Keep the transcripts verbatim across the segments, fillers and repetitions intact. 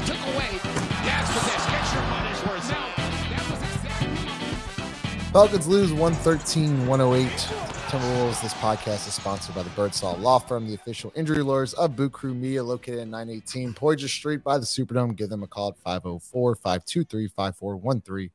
was took away. That's what that extra one is worth. Now, that was exactly. Pelicans lose one thirteen one oh eight. Timberwolves. This podcast is sponsored by the Birdsaw Law Firm, the official injury lawyers of Boot Crew Media, located at nine eighteen Poydras Street by the Superdome. Give them a call at five oh four, five two three, five four one three.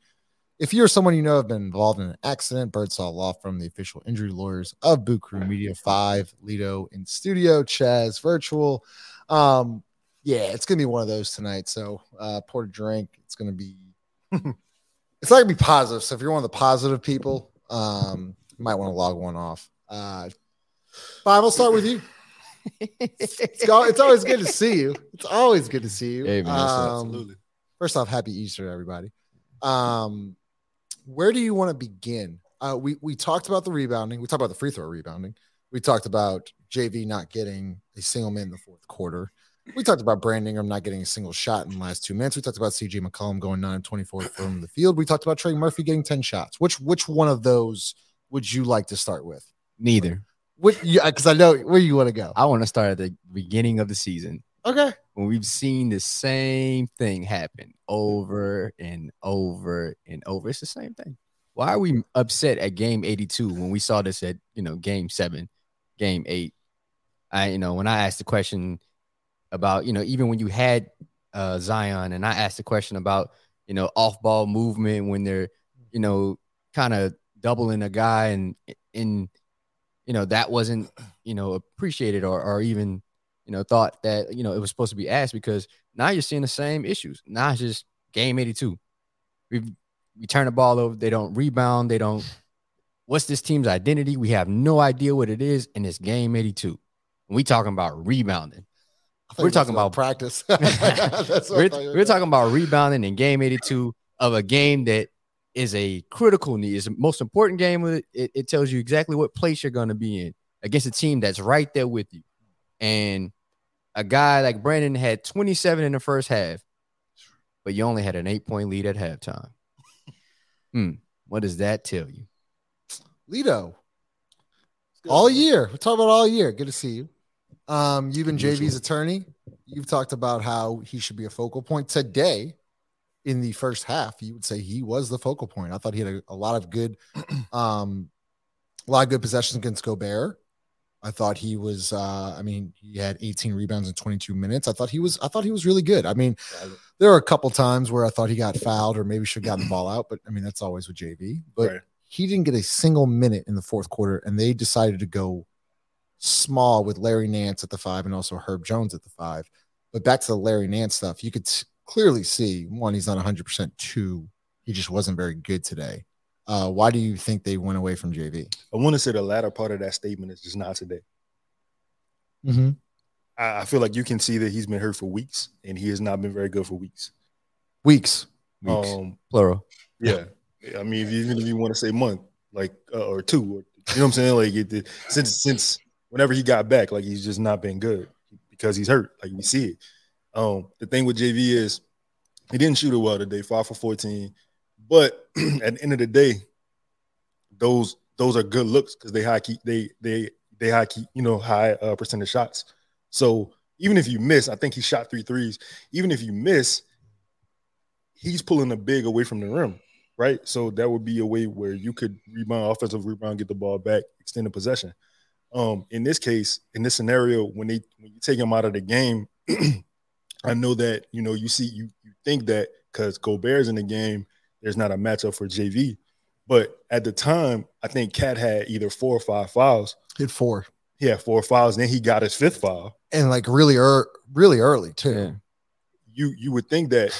If you or someone you know have been involved in an accident, Birdsaw Law Firm, the official injury lawyers of Boot Crew Media. Five, Lito in studio, Chaz virtual. Um, yeah, it's going to be one of those tonight. So uh, pour a drink. It's going to be – it's not going to be positive. So if you're one of the positive people, um, you might want to log one off. Uh, Five, I'll start with you. it's, it's always good to see you. It's always good to see you. Hey, man, um, absolutely. First off, happy Easter, everybody. Um, Where do you want to begin? Uh, we, we talked about the rebounding. We talked about the free throw rebounding. We talked about J V not getting a single man in the fourth quarter. We talked about Brandon Ingram not getting a single shot in the last two minutes. We talked about C J McCollum going nine of twenty-four from the field. We talked about Trey Murphy getting ten shots. Which which one of those would you like to start with? Neither. What? Yeah, because I know where you want to go. I want to start at the beginning of the season. Okay. When we've seen the same thing happen over and over and over. It's the same thing. Why are we upset at game eighty-two when we saw this at, you know, game seven, game eight? I, you know, when I asked the question about, you know, even when you had uh, Zion, and I asked the question about, you know, off-ball movement when they're, you know, kind of doubling a guy, and, and, you know, that wasn't, you know, appreciated or, or even, you know, thought that, you know, it was supposed to be asked, because now you're seeing the same issues. Now it's just game eighty-two. We we turn the ball over. They don't rebound. They don't. What's this team's identity? We have no idea what it is, and it's game eighty-two. And we talking about rebounding. We're talking about practice. That's we're we're talking about rebounding in game eighty-two of a game that is a critical need. It's the most important game with it. It, it tells you exactly what place you're going to be in against a team that's right there with you. And a guy like Brandon had twenty-seven in the first half, but you only had an eight-point lead at halftime. Hmm. What does that tell you? Lito, all year. We're talking about all year. Good to see you. Um, you've been J V's attorney. You've talked about how he should be a focal point. Today, in the first half, you would say he was the focal point. I thought he had a, a lot of good um, a lot of good possessions against Gobert. I thought he was, uh, I mean, he had eighteen rebounds in twenty-two minutes. I thought he was, I thought he was really good. I mean, there were a couple times where I thought he got fouled or maybe should have gotten the ball out, but I mean, that's always with J V. But right. He didn't get a single minute in the fourth quarter, and they decided to go small with Larry Nance at the five and also Herb Jones at the five. But back to the Larry Nance stuff, you could t- clearly see, one, he's not one hundred percent, two, he just wasn't very good today. Uh, why do you think they went away from J V? I want to say the latter part of that statement is just not today. Mm-hmm. I, I feel like you can see that he's been hurt for weeks, and he has not been very good for weeks. Weeks. Weeks. Um, Plural. Yeah. I mean, if you, even if you want to say month, like, uh, or two, or, you know what I'm saying? Like, it, since since whenever he got back, like, he's just not been good because he's hurt. Like, we see it. Um, the thing with J V is he didn't shoot it well today, five for fourteen. But at the end of the day, those those are good looks because they high key, they they they high key, you know, high uh, percentage shots. So even if you miss, I think he shot three threes. Even if you miss, he's pulling a big away from the rim, right? So that would be a way where you could rebound, offensive rebound, get the ball back, extend the possession. Um, in this case, in this scenario, when they when you take him out of the game, I know that you know you see you you think that because Gobert's in the game. There's not a matchup for J V. But at the time, I think Cat had either four or five fouls. He had four. He had four fouls, and then he got his fifth foul. And, like, really, er- really early, too. Yeah. You you would think that,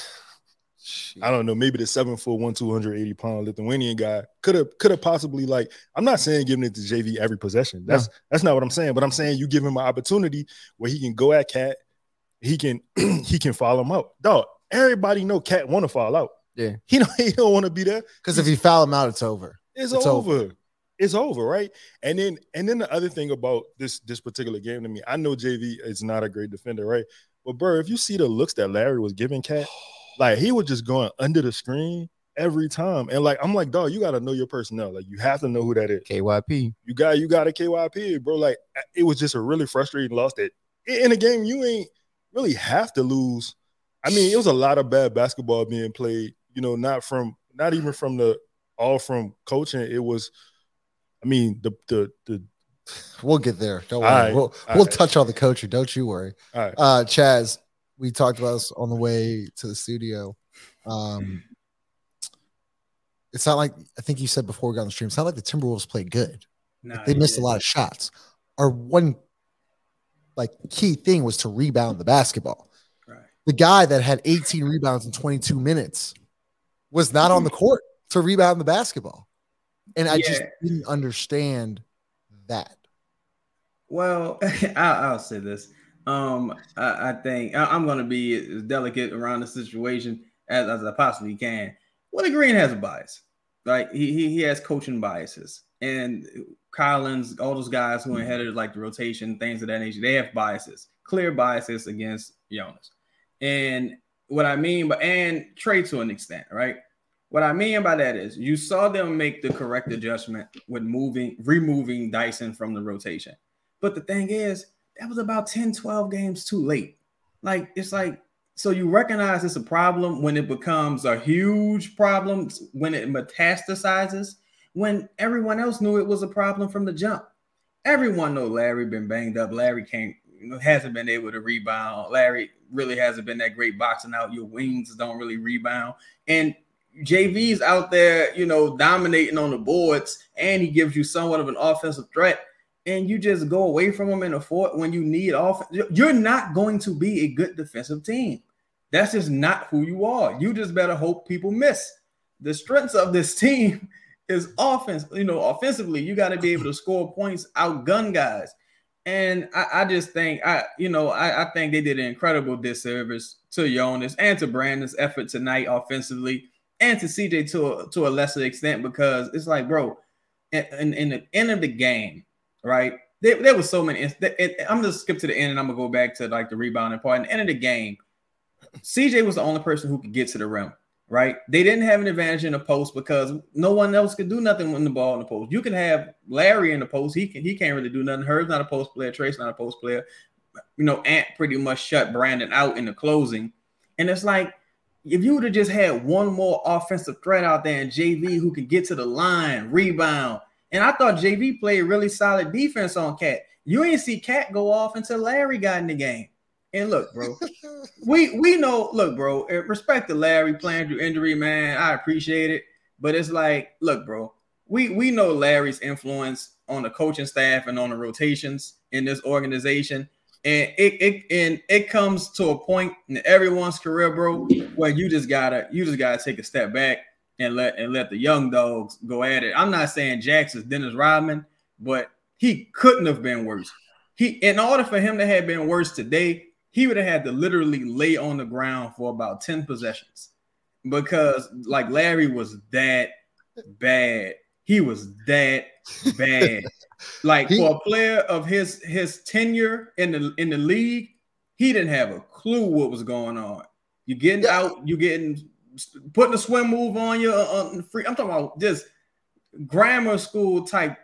I don't know, maybe the seven foot one, two hundred eighty pound Lithuanian guy could have could have possibly, like, I'm not saying giving it to J V every possession. That's no. that's not what I'm saying. But I'm saying you give him an opportunity where he can go at Cat. He can he can foul him out. Dog, everybody know Cat want to foul out. Yeah, he don't, he don't want to be there because if you foul him out, it's over. It's, it's over. over. It's over, right? And then and then the other thing about this this particular game to me, I know J V is not a great defender, right? But bro, if you see the looks that Larry was giving Cat, like he was just going under the screen every time, and like I'm like, dog, you got to know your personnel. Like you have to know who that is. K Y P. You got you got a K Y P, bro. Like it was just a really frustrating loss that in a game you ain't really have to lose. I mean, it was a lot of bad basketball being played, you know, not from, not even from the, all from coaching. It was, I mean, the, the, the, we'll get there. Don't worry. Right. We'll, all we'll right. touch on the coaching. Don't you worry. All right. Uh, Chaz, we talked about this on the way to the studio. Um, it's not like, I think you said before we got on the stream, it's not like the Timberwolves played good. No, like they missed didn't. a lot of shots. Our one like key thing was to rebound the basketball. Right. The guy that had eighteen rebounds in twenty-two minutes was not on the court to rebound the basketball. And I yeah. just didn't understand that. Well, I'll, I'll say this. Um, I, I think I, I'm going to be as delicate around the situation as, as I possibly can. Willie Green has a bias. Like he, he he has coaching biases, and Collins, all those guys who inherited like the rotation, things of that nature, they have biases, clear biases against Jonas. And what I mean, by, and Trey to an extent, right? What I mean by that is you saw them make the correct adjustment with moving, removing Dyson from the rotation. But the thing is, that was about ten, twelve games too late. Like it's like, so you recognize it's a problem when it becomes a huge problem, when it metastasizes, when everyone else knew it was a problem from the jump. Everyone know Larry been banged up. Larry can't, hasn't been able to rebound. Larry really hasn't been that great boxing out. Your wings don't really rebound. And J V's out there, you know, dominating on the boards, and he gives you somewhat of an offensive threat. And you just go away from them in a fort when you need offense. You're not going to be a good defensive team. That's just not who you are. You just better hope people miss. The strengths of this team is offense. You know, offensively, you got to be able to score points, outgun guys. And I, I just think, I, you know, I, I think they did an incredible disservice to Jonas and to Brandon's effort tonight offensively, and to C J to a, to a lesser extent, because it's like, bro, in, in, in the end of the game, right? There, there was so many. I'm going to skip to the end, and I'm going to go back to like the rebounding part. In the end of the game, C J was the only person who could get to the rim, right? They didn't have an advantage in the post because no one else could do nothing with the ball in the post. You can have Larry in the post. He, can, he can't really do nothing. Herb's not a post player. Trey's not a post player. You know, Ant pretty much shut Brandon out in the closing. And it's like, if you would have just had one more offensive threat out there and J V who could get to the line, rebound. And I thought J V played really solid defense on Cat. You ain't see Cat go off until Larry got in the game. And look, bro, we we know, look, bro, respect to Larry playing through injury, man. I appreciate it. But it's like, look, bro, we, we know Larry's influence on the coaching staff and on the rotations in this organization. And it, it and it comes to a point in everyone's career, bro, where you just gotta you just gotta take a step back and let and let the young dogs go at it. I'm not saying Jax is Dennis Rodman, but he couldn't have been worse. He, in order for him to have been worse today, he would have had to literally lay on the ground for about ten possessions, because like Larry was that bad. He was that bad. Like he, for a player of his his tenure in the in the league, he didn't have a clue what was going on. You getting yeah. out, you getting putting a swim move on you. Uh, free, I'm talking about just grammar school type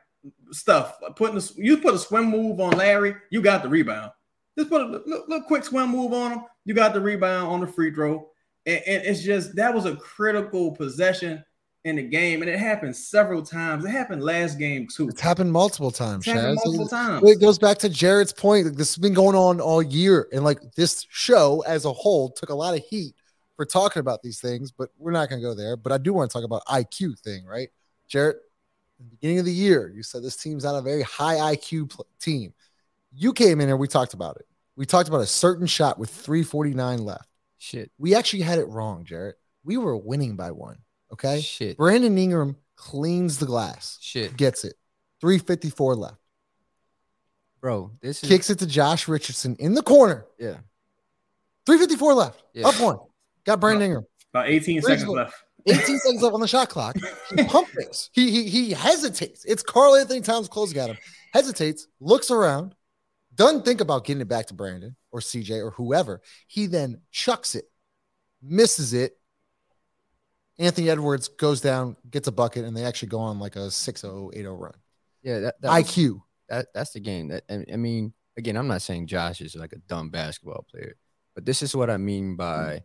stuff. Putting a, you put a swim move on Larry, you got the rebound. Just put a little, little quick swim move on him, you got the rebound on the free throw, and, and it's just that was a critical possession in the game, and it happened several times. It happened last game too. It's happened multiple times. It's happened multiple it, times. It goes back to Jared's point. Like, this has been going on all year, and like this show as a whole took a lot of heat for talking about these things, but we're not going to go there. But I do want to talk about I Q thing, right? Jared, at the beginning of the year, you said this team's not a very high I Q pl- team. You came in and we talked about it. We talked about a certain shot with three forty-nine left. Shit, we actually had it wrong, Jared. We were winning by one. Okay. Shit. Brandon Ingram cleans the glass. Shit. Gets it. three fifty-four left. Bro, this is... Kicks it to Josh Richardson in the corner. Yeah. three fifty-four left. Yeah. Up one. Got Brandon Ingram. About eighteen Brandon seconds left. eighteen seconds left on the shot clock. He pumps. He, he, he hesitates. It's Karl-Anthony Towns closing at him. Hesitates. Looks around. Doesn't think about getting it back to Brandon or C J or whoever. He then chucks it. Misses it. Anthony Edwards goes down, gets a bucket, and they actually go on like a six oh, eight oh run. Yeah, that, that I Q. Was, that, that's the game. That I mean, again, I'm not saying Josh is like a dumb basketball player, But this is what I mean by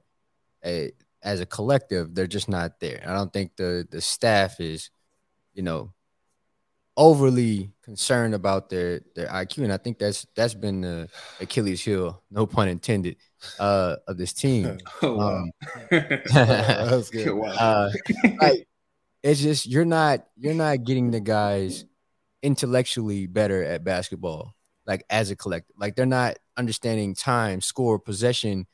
a, as a collective, they're just not there. I don't think the the staff is, you know, overly concerned about their their I Q, and I think that's that's been the Achilles heel, no pun intended, uh, of this team. Oh, wow. um, that's good. Wow. Uh, like, it's just you're not you're not getting the guys intellectually better at basketball, like as a collective. Like they're not understanding time, score, possession,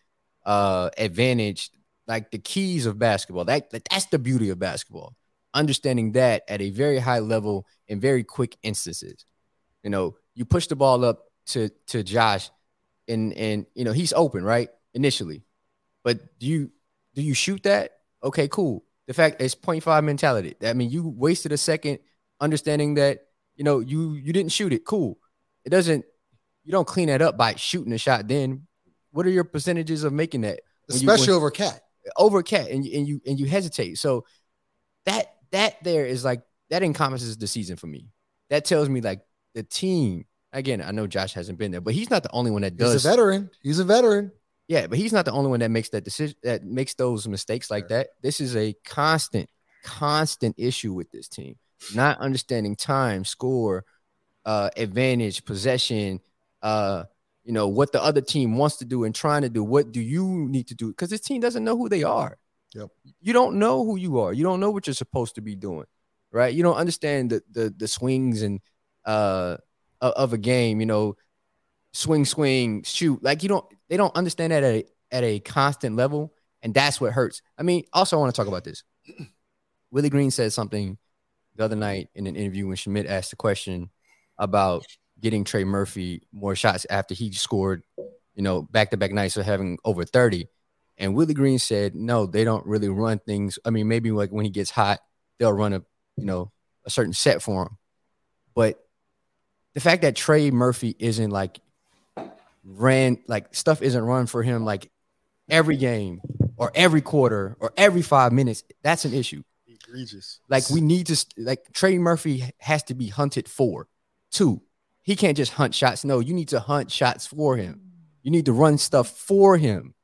uh, advantage, like the keys of basketball. That that's the beauty of basketball. Understanding that at a very high level in very quick instances. You know, you push the ball up to, to Josh and, and, you know, he's open, right? Initially. But do you, do you shoot that? Okay, cool. The fact it's point five mentality. I mean, you wasted a second understanding that, you know, you, you didn't shoot it. Cool. It doesn't, you don't clean that up by shooting a shot. Then what are your percentages of making that? Especially you, when, over Cat. Over Cat. And, and you, and you hesitate. So that, That there is like that encompasses the season for me. That tells me like the team again. I know Josh hasn't been there, but he's not the only one that does. He's a veteran. He's a veteran. Yeah, but he's not the only one that makes that decision. That makes those mistakes like that. This is a constant, constant issue with this team. Not understanding time, score, uh, advantage, possession. Uh, you know what the other team wants to do and trying to do. What do you need to do? Because this team doesn't know who they are. Yep. You don't know who you are. You don't know what you're supposed to be doing, right? You don't understand the the, the swings and uh of a game. You know, swing, swing, shoot. Like you don't. They don't understand that at a, at a constant level, and that's what hurts. I mean, also I want to talk about this. Willie Green said something the other night in an interview when Schmidt asked the question about getting Trey Murphy more shots after he scored, you know, back to back nights of having over thirty. And Willie Green said, no, they don't really run things. I mean, maybe like when he gets hot, they'll run a, you know, a certain set for him. But the fact that Trey Murphy isn't like ran, like stuff isn't run for him like every game or every quarter or every five minutes, that's an issue. Egregious. Like we need to, like Trey Murphy has to be hunted for too. He can't just hunt shots. No, you need to hunt shots for him. You need to run stuff for him.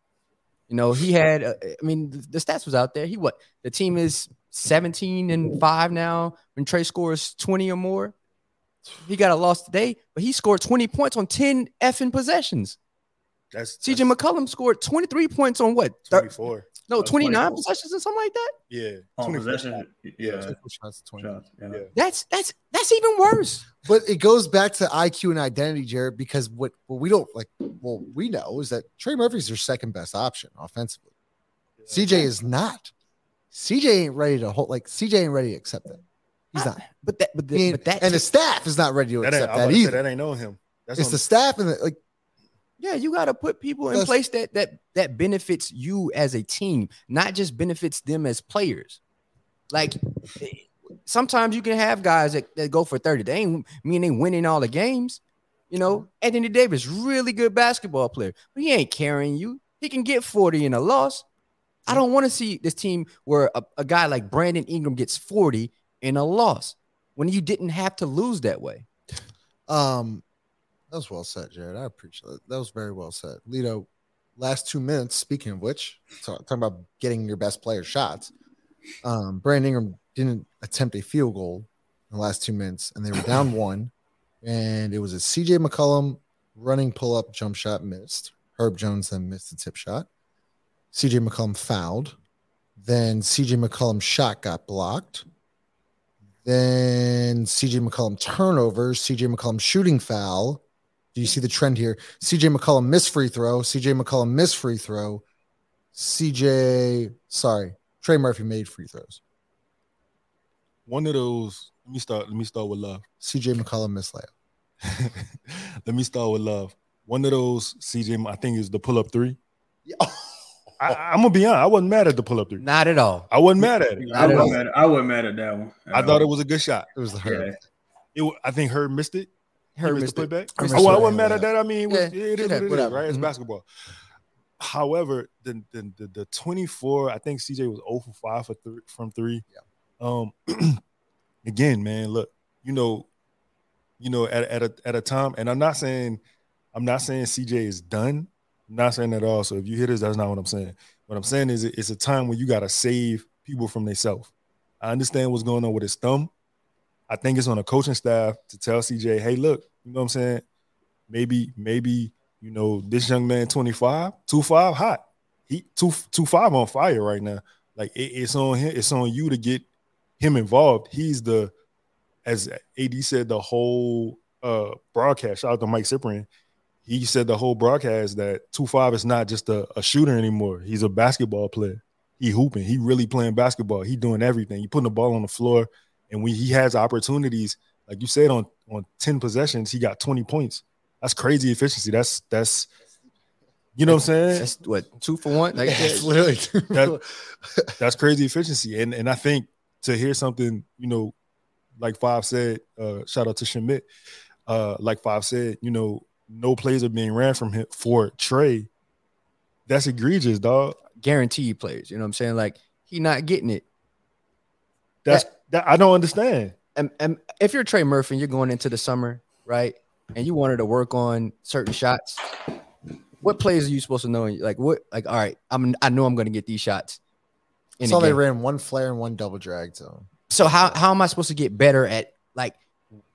You know, he had, uh, I mean, the, the stats was out there. He what? The team is seventeen and five now. When Trey scores twenty or more, he got a loss today, but he scored twenty points on ten effing possessions. That's C J McCollum scored twenty-three points on what? twenty-four. No, twenty-nine twenty-four possessions or something like that. Yeah. On possession. Yeah. Shots, shots, yeah. yeah. That's, that's, that's even worse. But it goes back to I Q and identity, Jared, because what, what we don't like, well, we know is that Trey Murphy's their second best option offensively. Yeah. C J is not. C J ain't ready to hold, like, C J ain't ready to accept that. He's not. I, but that, but, the, but that, and the staff is not ready to that accept that either. That ain't know him. That's it's the staff and the, like, yeah, you got to put people in place that that that benefits you as a team, not just benefits them as players. Like sometimes you can have guys that, that go for thirty. They ain't mean they winning all the games. You know, Anthony Davis, really good basketball player, but he ain't carrying you. He can get forty in a loss. I don't want to see this team where a, a guy like Brandon Ingram gets forty in a loss when you didn't have to lose that way. Um. That was well said, Jared. I appreciate that. That was very well said. Lito, last two minutes, speaking of which, talk, talking about getting your best player shots, um, Brandon Ingram didn't attempt a field goal in the last two minutes, and they were down one, and it was a C J McCollum running pull-up jump shot missed. Herb Jones then missed the tip shot. C J McCollum fouled. Then C J McCollum's shot got blocked. Then C J McCollum turnover, C J McCollum shooting foul. Do you see the trend here? C J McCollum missed free throw. C J McCollum missed free throw. C J, sorry, Trey Murphy made free throws. One of those. Let me start. Let me start with love. C J McCollum missed layup. Let me start with love. One of those. C J, I think, is the pull up three. Yeah. I, I'm gonna be honest. I wasn't mad at the pull up three. Not at all. I wasn't mad at it. I, I wasn't mad. I wasn't mad at that one. I, I thought it was a good shot. It was the Herb. Yeah. It. I think Herb missed it. Her Mister Playback. I wasn't mad at that. I mean, yeah, it is what it is, right? It's mm-hmm. basketball. However, the the the, the twenty-four, I think C J was zero for five for th- from three. Yeah. Um, again, man, look, you know, you know, at at a at a time, and I'm not saying, I'm not saying C J is done, I'm not saying that at all. So if you hear this, that's not what I'm saying. What I'm saying is it's a time when you got to save people from themselves. I understand what's going on with his thumb. I think it's on a coaching staff to tell C J, hey, look, you know what I'm saying? Maybe, maybe, you know, this young man, twenty-five, two five hot. He two, two five on fire right now. Like it, it's on him. It's on you to get him involved. He's the, as A D said, the whole uh, broadcast, shout out to Mike Cyprian. He said the whole broadcast that two five is not just a, a shooter anymore. He's a basketball player. He hooping. He really playing basketball. He doing everything. He putting the ball on the floor. And when he has opportunities, like you said, on, on ten possessions, he got twenty points. That's crazy efficiency. That's that's you know that's, what I'm saying? That's what, two for one? Like that's literally two that, that's crazy efficiency. And and I think to hear something, you know, like Five said, uh, shout out to Schmidt. Uh, like Five said, you know, no plays are being ran from him for Trey. That's egregious, dog. Guaranteed players, you know what I'm saying? Like he not getting it. That's that, that I don't understand. And, and if you're Trey Murphy and you're going into the summer, right? And you wanted to work on certain shots, what plays are you supposed to know? Like what? Like, all right, I'm I know I'm going to get these shots. So the they ran one flare and one double drag zone. So how how am I supposed to get better at like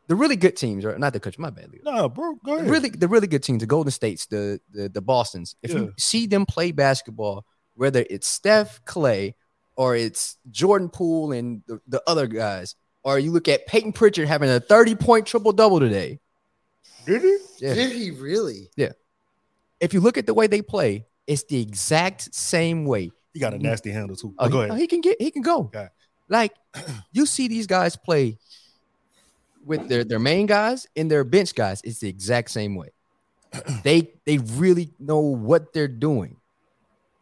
the really good teams? Or not the country, my bad. Leo. No, bro, go ahead. The really, the really good teams, the Golden States, the the, the Bostons. If yeah. you see them play basketball, whether it's Steph, Clay, or it's Jordan Poole and the, the other guys, or you look at Peyton Pritchard having a thirty-point triple-double today. Did he? Yeah. Did he really? Yeah. If you look at the way they play, it's the exact same way. He got a nasty he, handle too. Oh, oh, go he, ahead. He can get. He can go. Okay. Like you see these guys play with their, their main guys and their bench guys. It's the exact same way. They they really know what they're doing.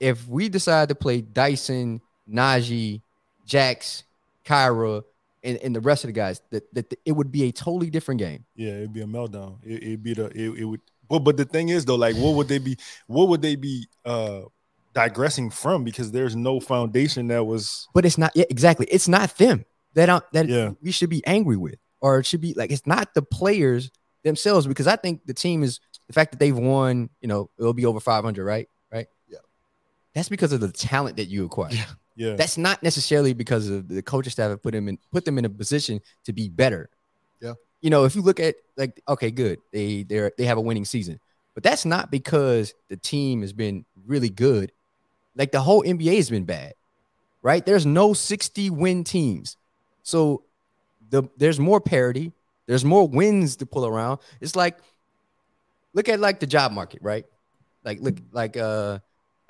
If we decide to play Dyson, Najee, Jax, Kyra, and, and the rest of the guys, that, that it would be a totally different game. Yeah, it'd be a meltdown. It, it'd be the it, it would. But but the thing is though, like what would they be? What would they be uh, digressing from? Because there's no foundation that was. But it's not yeah, exactly. It's not them that I, that yeah. we should be angry with, or it should be like it's not the players themselves. Because I think the team is the fact that they've won. You know, it'll be over five hundred, right? Right. Yeah. That's because of the talent that you acquire. Yeah. Yeah. That's not necessarily because of the coaching staff that put him in, put them in a position to be better. Yeah. You know, if you look at like, okay, good. They they they have a winning season. But that's not because the team has been really good. Like the whole N B A has been bad. Right? There's no sixty win teams. So the there's more parity, there's more wins to pull around. It's like look at like the job market, right? Like look like uh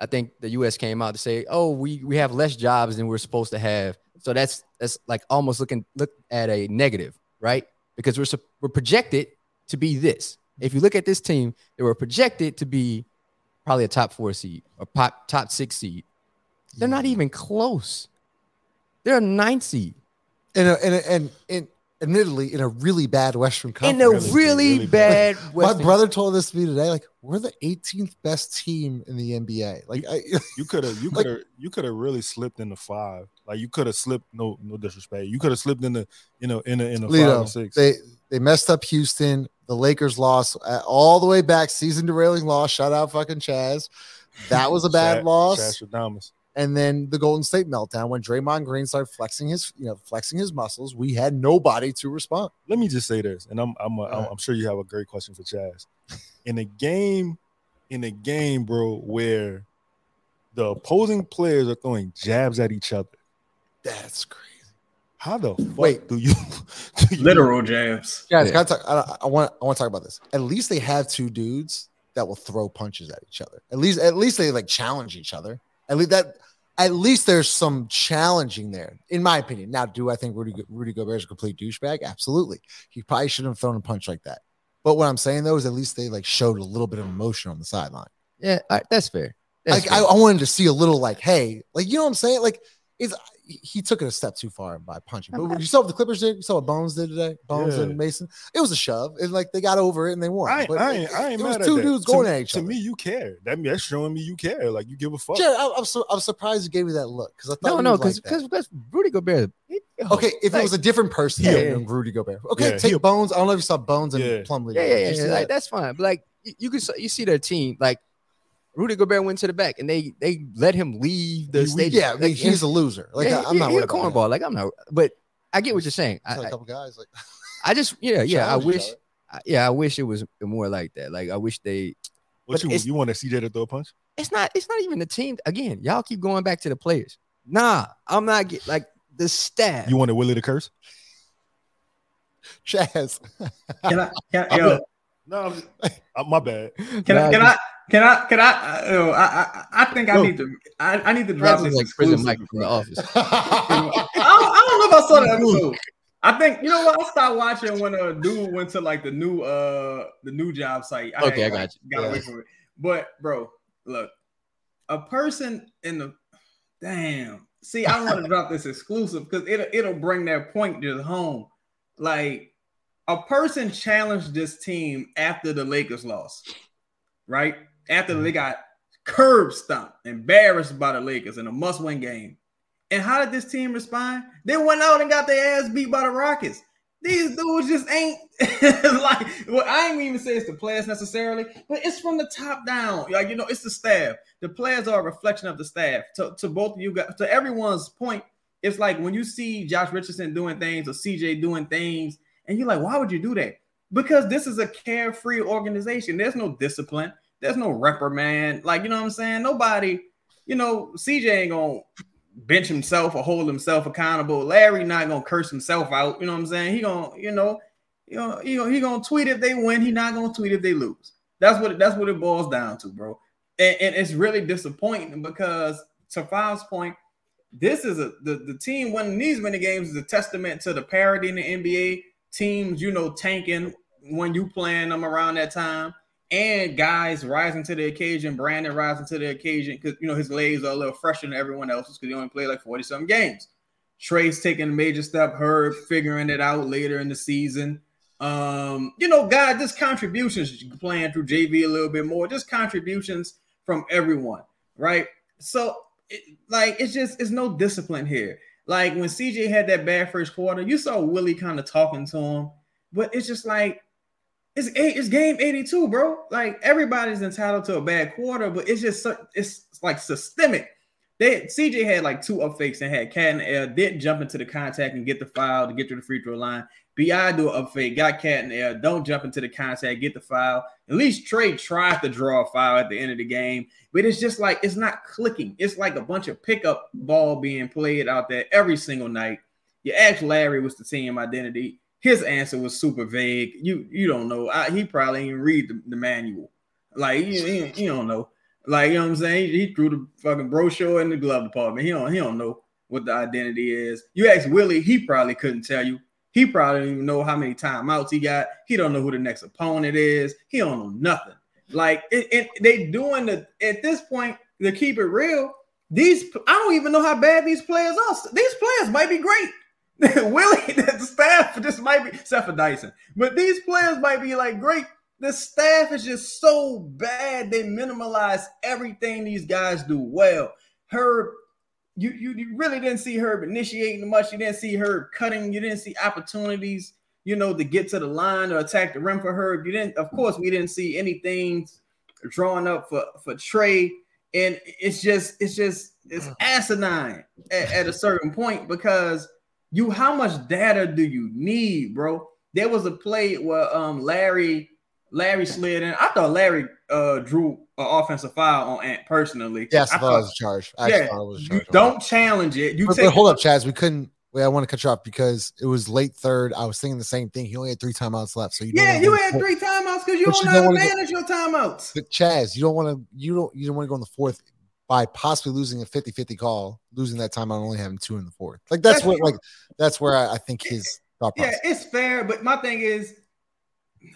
I think the U S came out to say, oh, we, we have less jobs than we're supposed to have. So that's that's like almost looking look at a negative, right? Because we're we're projected to be this. If you look at this team, they were projected to be probably a top four seed or pop, top six seed. They're yeah. not even close. They're a ninth seed. And and and and admittedly, in a really bad Western Conference. In a really, really, really bad like, Western My brother told this to me today, like, we're the eighteenth best team in the N B A. Like, I, you could have, you could have, like, you could have really slipped in the five. Like, you could have slipped. No, no disrespect. You could have slipped in the, you know, in the in the Lito, five or six. They they messed up Houston. The Lakers lost all the way back. Season derailing loss. Shout out fucking Chaz. That was a bad Chaz, loss. Chaz And then the Golden State meltdown when Draymond Green started flexing his, you know, flexing his muscles. We had nobody to respond. Let me just say this, and I'm I'm a, I'm, right. I'm sure you have a great question for Chaz. In a game, in a game, bro, where the opposing players are throwing jabs at each other, that's crazy. How the fuck Wait. do you do literal you, jabs? Guys, yeah. talk, I, I want I want to talk about this. At least they have two dudes that will throw punches at each other. At least at least they like challenge each other. At least that, at least there's some challenging there, in my opinion. Now, do I think Rudy Rudy Gobert is a complete douchebag? Absolutely. He probably shouldn't have thrown a punch like that. But what I'm saying though is, at least they like showed a little bit of emotion on the sideline. Yeah, I, that's fair. That's like fair. I, I wanted to see a little like, hey, like you know what I'm saying? Like, it's he took it a step too far by punching. But okay. You saw what the Clippers did. You saw what Bones did today. Bones yeah. and Mason. It was a shove. It's like they got over it and they won. I, but I, it, I ain't it mad was two at dudes that. going to, at each to other. To me, you care. That that's showing me you care. Like you give a fuck. Jared, I, I'm so I'm surprised you gave me that look because I thought no, no, because like Rudy Gobert. He, okay, if like, it was a different person, yeah, yeah. Rudy Gobert. Okay, yeah. take he, Bones. I don't know if you saw Bones and yeah. Plumlee. Yeah, yeah, yeah, yeah. Like, that's fine. But like you, you can you see their team like Rudy Gobert went to the back, and they they let him leave the stage. Yeah, like, he's a loser. Like yeah, I, I'm yeah, not worried a cornball. Him. Like I'm not. But I get what you're saying. It's I, like a couple guys. Like I just yeah yeah. I wish I, yeah I wish it was more like that. Like I wish they. What you you want to see C J to throw a punch? It's not. It's not even the team. Again, y'all keep going back to the players. Nah, I'm not get like the staff. You want to Willie the curse? Chaz. Can I? Can, yo. Gonna, no, I'm just, I'm, my bad. Can I? Can I? Can I? Can I? Uh, I, I? I think I no. need to. I, I need to drop this like prison mic from the office. I, don't, I don't know if I saw that episode. I think you know what. I stopped watching when a dude went to like the new, uh, the new job site. I okay, I got you. Got yeah. away from it. But bro, look, a person in the damn. See, I want to drop this exclusive because it it'll bring that point just home. Like a person challenged this team after the Lakers lost, right? After they got curb stomped, embarrassed by the Lakers in a must-win game. And how did this team respond? They went out and got their ass beat by the Rockets. These dudes just ain't like, well, I ain't even say it's the players necessarily, but it's from the top down. Like, you know, it's the staff. The players are a reflection of the staff. To, to both of you guys, to everyone's point, it's like when you see Josh Richardson doing things or C J doing things, and you're like, why would you do that? Because this is a carefree organization. There's no discipline. There's no reprimand. Like, you know what I'm saying? Nobody, you know, C J ain't going to bench himself or hold himself accountable. Larry not going to curse himself out. You know what I'm saying? He going to, you know, you know, he going he to tweet if they win. He not going to tweet if they lose. That's what, that's what it boils down to, bro. And, and it's really disappointing because to Five's point, this is a the, the team winning these many games is a testament to the parity in the N B A. Teams, you know, tanking when you playing them around that time, and guys rising to the occasion. Brandon rising to the occasion because, you know, his legs are a little fresher than everyone else's because he only played like forty-something games. Trey's taking a major step. Herb figuring it out later in the season. Um, you know, guys, just contributions playing through J V a little bit more. Just contributions from everyone, right? So, it, like, it's just, it's no discipline here. Like, when C J had that bad first quarter, you saw Willie kind of talking to him. But it's just like, it's eight, it's game eighty-two, bro. Like, everybody's entitled to a bad quarter, but it's just, it's like systemic. They C J had, like, two up fakes and had Cat in the air, didn't jump into the contact and get the foul to get to the free throw line. B I do an up fake, got Cat in the air, don't jump into the contact, get the foul. At least Trey tried to draw a foul at the end of the game, but it's just like, it's not clicking. It's like a bunch of pickup ball being played out there every single night. You asked Larry what's the team identity. His answer was super vague. You you don't know. I, he probably didn't read the, the manual. Like, you, you, you don't know. Like, you know what I'm saying? He, he threw the fucking brochure in the glove department. He don't, he don't know what the identity is. You asked Willie, he probably couldn't tell you. He probably don't even know how many timeouts he got. He don't know who the next opponent is. He don't know nothing. Like, it, it, they doing the at this point to keep it real. These I don't even know how bad these players are. These players might be great. Willie, the staff just might be except for Dyson, but these players might be like great. The staff is just so bad they minimalize everything these guys do well. Herb. You, you you really didn't see Herb initiating much. You didn't see Herb cutting. You didn't see opportunities, you know, to get to the line or attack the rim for Herb. You didn't, of course, we didn't see anything drawn up for, for Trey. And it's just, it's just, it's asinine at, at a certain point because you, how much data do you need, bro? There was a play where um Larry, Larry slid in. I thought Larry uh drew an offensive foul on Ant personally. Yes, I thought, thought it was a charge. I yeah, thought it was a charge. You don't challenge it. You but, take- but hold up, Chaz. We couldn't. Wait, I want to cut you off because it was late third. I was thinking the same thing. He only had three timeouts left. So you yeah, you had three timeouts because you don't know how to manage your timeouts. But Chaz, you don't want to. You don't. You don't want to go in the fourth by possibly losing a fifty-fifty call, losing that timeout, only having two in the fourth. Like that's, that's what. Like that's where I, I think his thought process. Yeah, it's fair. But my thing is,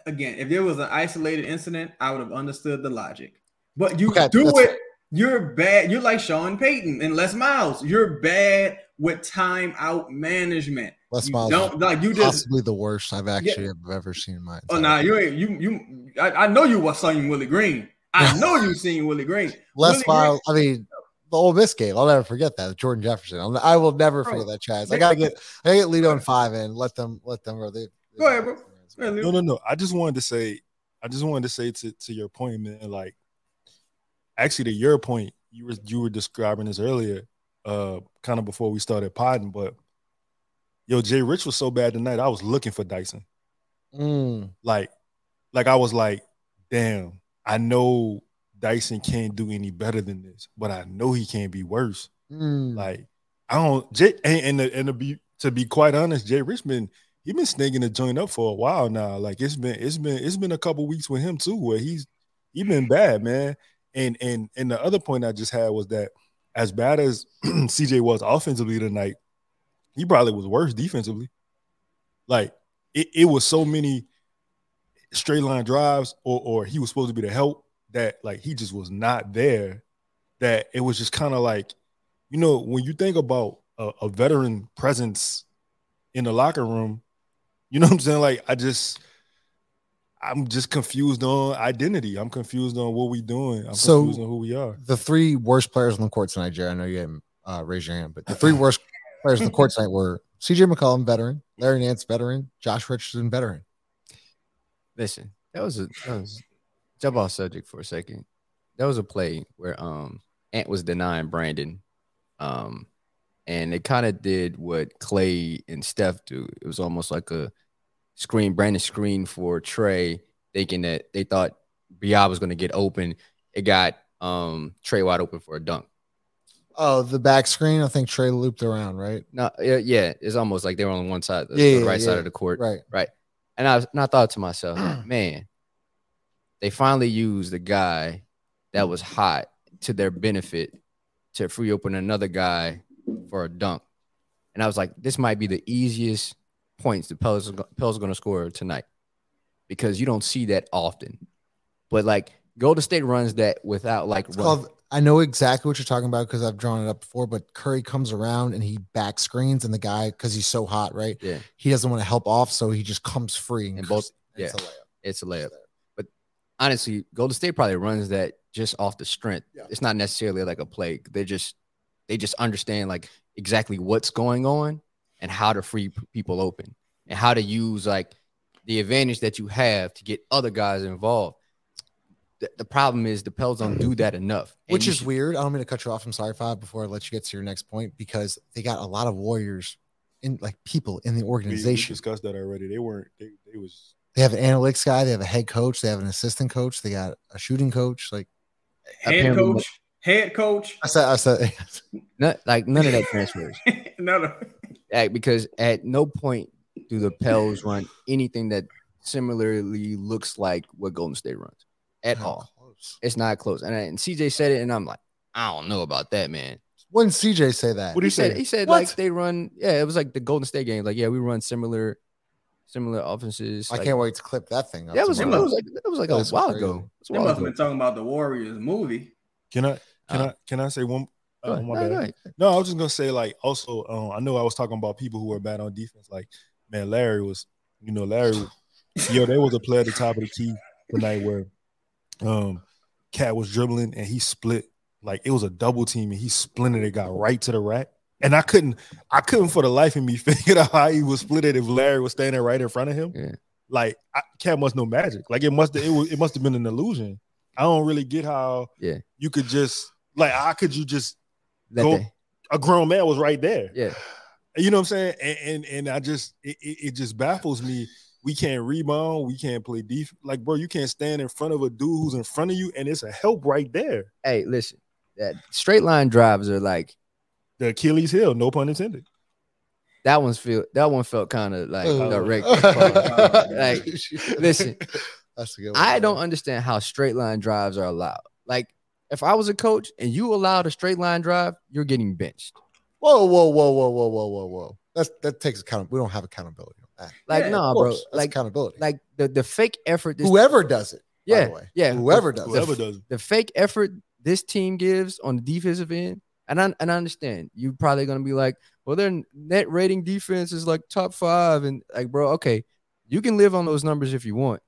again, if there was an isolated incident, I would have understood the logic. But you okay, do it. You're bad. You're like Sean Payton and Les Miles. You're bad with timeout management. Les Miles, don't like you just possibly the worst I've actually yeah. ever seen in my. Oh no, nah, you ain't you you. I, I know you were seeing Willie Green. I know you seen Willie Green. Les Miles. I mean, the Ole Miss game. I'll never forget that. Jordan Jefferson. I'll, I will never forget that. Chaz, I gotta get. I gotta get Lido and Five in. Let them. Let them. Or they, they, Go ahead, bro. No, no, no. I just wanted to say. I just wanted to say to, to your point, man. Like. actually to your point, you were you were describing this earlier, uh, kind of before we started podding, but yo, Jay Rich was so bad tonight, I was looking for Dyson. Mm. Like, like I was like, damn, I know Dyson can't do any better than this, but I know he can't be worse. Mm. Like, I don't Jay and and, the, and the be, to be quite honest, Jay Richmond, he's been snaking the joint up for a while now. Like it's been it's been it's been a couple weeks with him too, where he's he's been bad, man. And and and the other point I just had was that as bad as C J was offensively tonight, he probably was worse defensively. Like it, it was so many straight line drives, or or he was supposed to be the help that like he just was not there. That it was just kind of like, you know, when you think about a, a veteran presence in the locker room. You know what I'm saying? Like, I just, I'm just confused on identity. I'm confused on what we're doing. I'm so confused on who we are. The three worst players on the court tonight, Jared, I know you didn't uh, raise your hand, but the three worst players on the court tonight were C J McCollum, veteran, Larry Nance, veteran, Josh Richardson, veteran. Listen, that was a, that was, jump off subject for a second. That was a play where um, Ant was denying Brandon. Um, and it kind of did what Clay and Steph do. It was almost like a screen, Brandon screen for Trey, thinking that they thought B I was going to get open. It got um, Trey wide open for a dunk. Oh, the back screen? I think Trey looped around, right? No, yeah, it's almost like they were on one side, the yeah, right yeah, side yeah. of the court. Right. Right. And I, and I thought to myself, man, they finally used a guy that was hot to their benefit to free open another guy for a dunk. And I was like, this might be the easiest points the Pels Pels are going to score tonight, because you don't see that often. But like Golden State runs that without like called, I know exactly what you're talking about because I've drawn it up before, but Curry comes around and he back screens, and the guy, because he's so hot, right? Yeah. He doesn't want to help off, so he just comes free. And, and both, yeah, it's a layup. It's a layup. But honestly, Golden State probably runs that just off the strength. Yeah. It's not necessarily like a play. They just they just understand like exactly what's going on and how to free p- people open, and how to use like the advantage that you have to get other guys involved. The, the problem is the Pels don't do that enough. And Which is should- weird. I don't mean to cut you off. I'm sorry, Five, before I let you get to your next point, because they got a lot of warriors in like people in the organization. We, we discussed that already. They weren't, they, they was, they have an analytics guy. They have a head coach. They have an assistant coach. They got a shooting coach. Like head coach, like, head coach. I said, I said, not, like none of that transfers. None of Because at no point do the Pels run anything that similarly looks like what Golden State runs at not all. Close. It's not close. And, I, and C J said it, and I'm like, I don't know about that, man. When did C J say that? What did he say? He said, what? like, they run – yeah, it was like the Golden State game. Like, yeah, we run similar similar offenses. I like, can't wait to clip that thing up. That was, was like, that was like that a was while crazy. ago. They must have been talking about the Warriors movie. Can I can uh, I, can I say one – Oh, my no, bad. No. no, I was just gonna say, like, also, um, I know I was talking about people who are bad on defense. Like, man, Larry was, you know, Larry, was, yo, there was a play at the top of the key tonight where, um, Cat was dribbling and he split, like it was a double team, and he splinted it, got right to the rack, and I couldn't, I couldn't for the life of me figure out how he was split it if Larry was standing right in front of him. Yeah. Like, I, Cat must know magic. Like, it must, it was, it must have been an illusion. I don't really get how, yeah, you could just like, how could you just Go, a grown man was right there. Yeah, you know what I'm saying. And and, and I just it, it just baffles me. We can't rebound. We can't play defense. Like, bro, you can't stand in front of a dude who's in front of you, and it's a help right there. Hey, listen, that straight line drives are like the Achilles heel. No pun intended. That one's feel. That one felt kind of like direct. Like, listen, That's a good one. I don't understand how straight line drives are allowed. Like, if I was a coach and you allowed a straight line drive, you're getting benched. Whoa, whoa, whoa, whoa, whoa, whoa, whoa, whoa. That's that takes account. We don't have accountability on that. Like, yeah, nah, bro. That's like accountability. Like the, the fake effort. This whoever team, does it. Yeah, by the way. yeah. Whoever does whoever it. Whoever does it. The fake effort this team gives on the defensive end, and I and I understand you're probably gonna be like, well, their net rating defense is like top five, and like, bro, okay, you can live on those numbers if you want.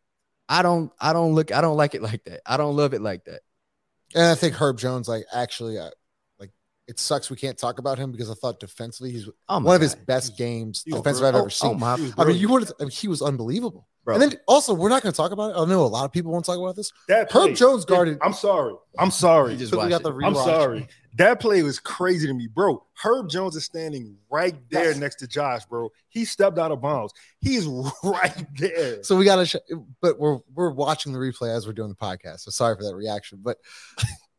I don't. I don't look. I don't like it like that. I don't love it like that. And I think Herb Jones, like, actually, uh, like, it sucks we can't talk about him, because I thought defensively he's oh one God. of his best games defensive I've ever seen. Oh, I mean, you would I mean, he was unbelievable. Bro. And then also, we're not going to talk about it. I know a lot of people won't talk about this. That play, Herb Jones guarded. I'm sorry. I'm sorry. Just got the I'm sorry. That play was crazy to me, bro. Herb Jones is standing right there That's... next to Josh, bro. He stepped out of bounds. He's right there. So we got to, sh- but we're we're watching the replay as we're doing the podcast. So sorry for that reaction. But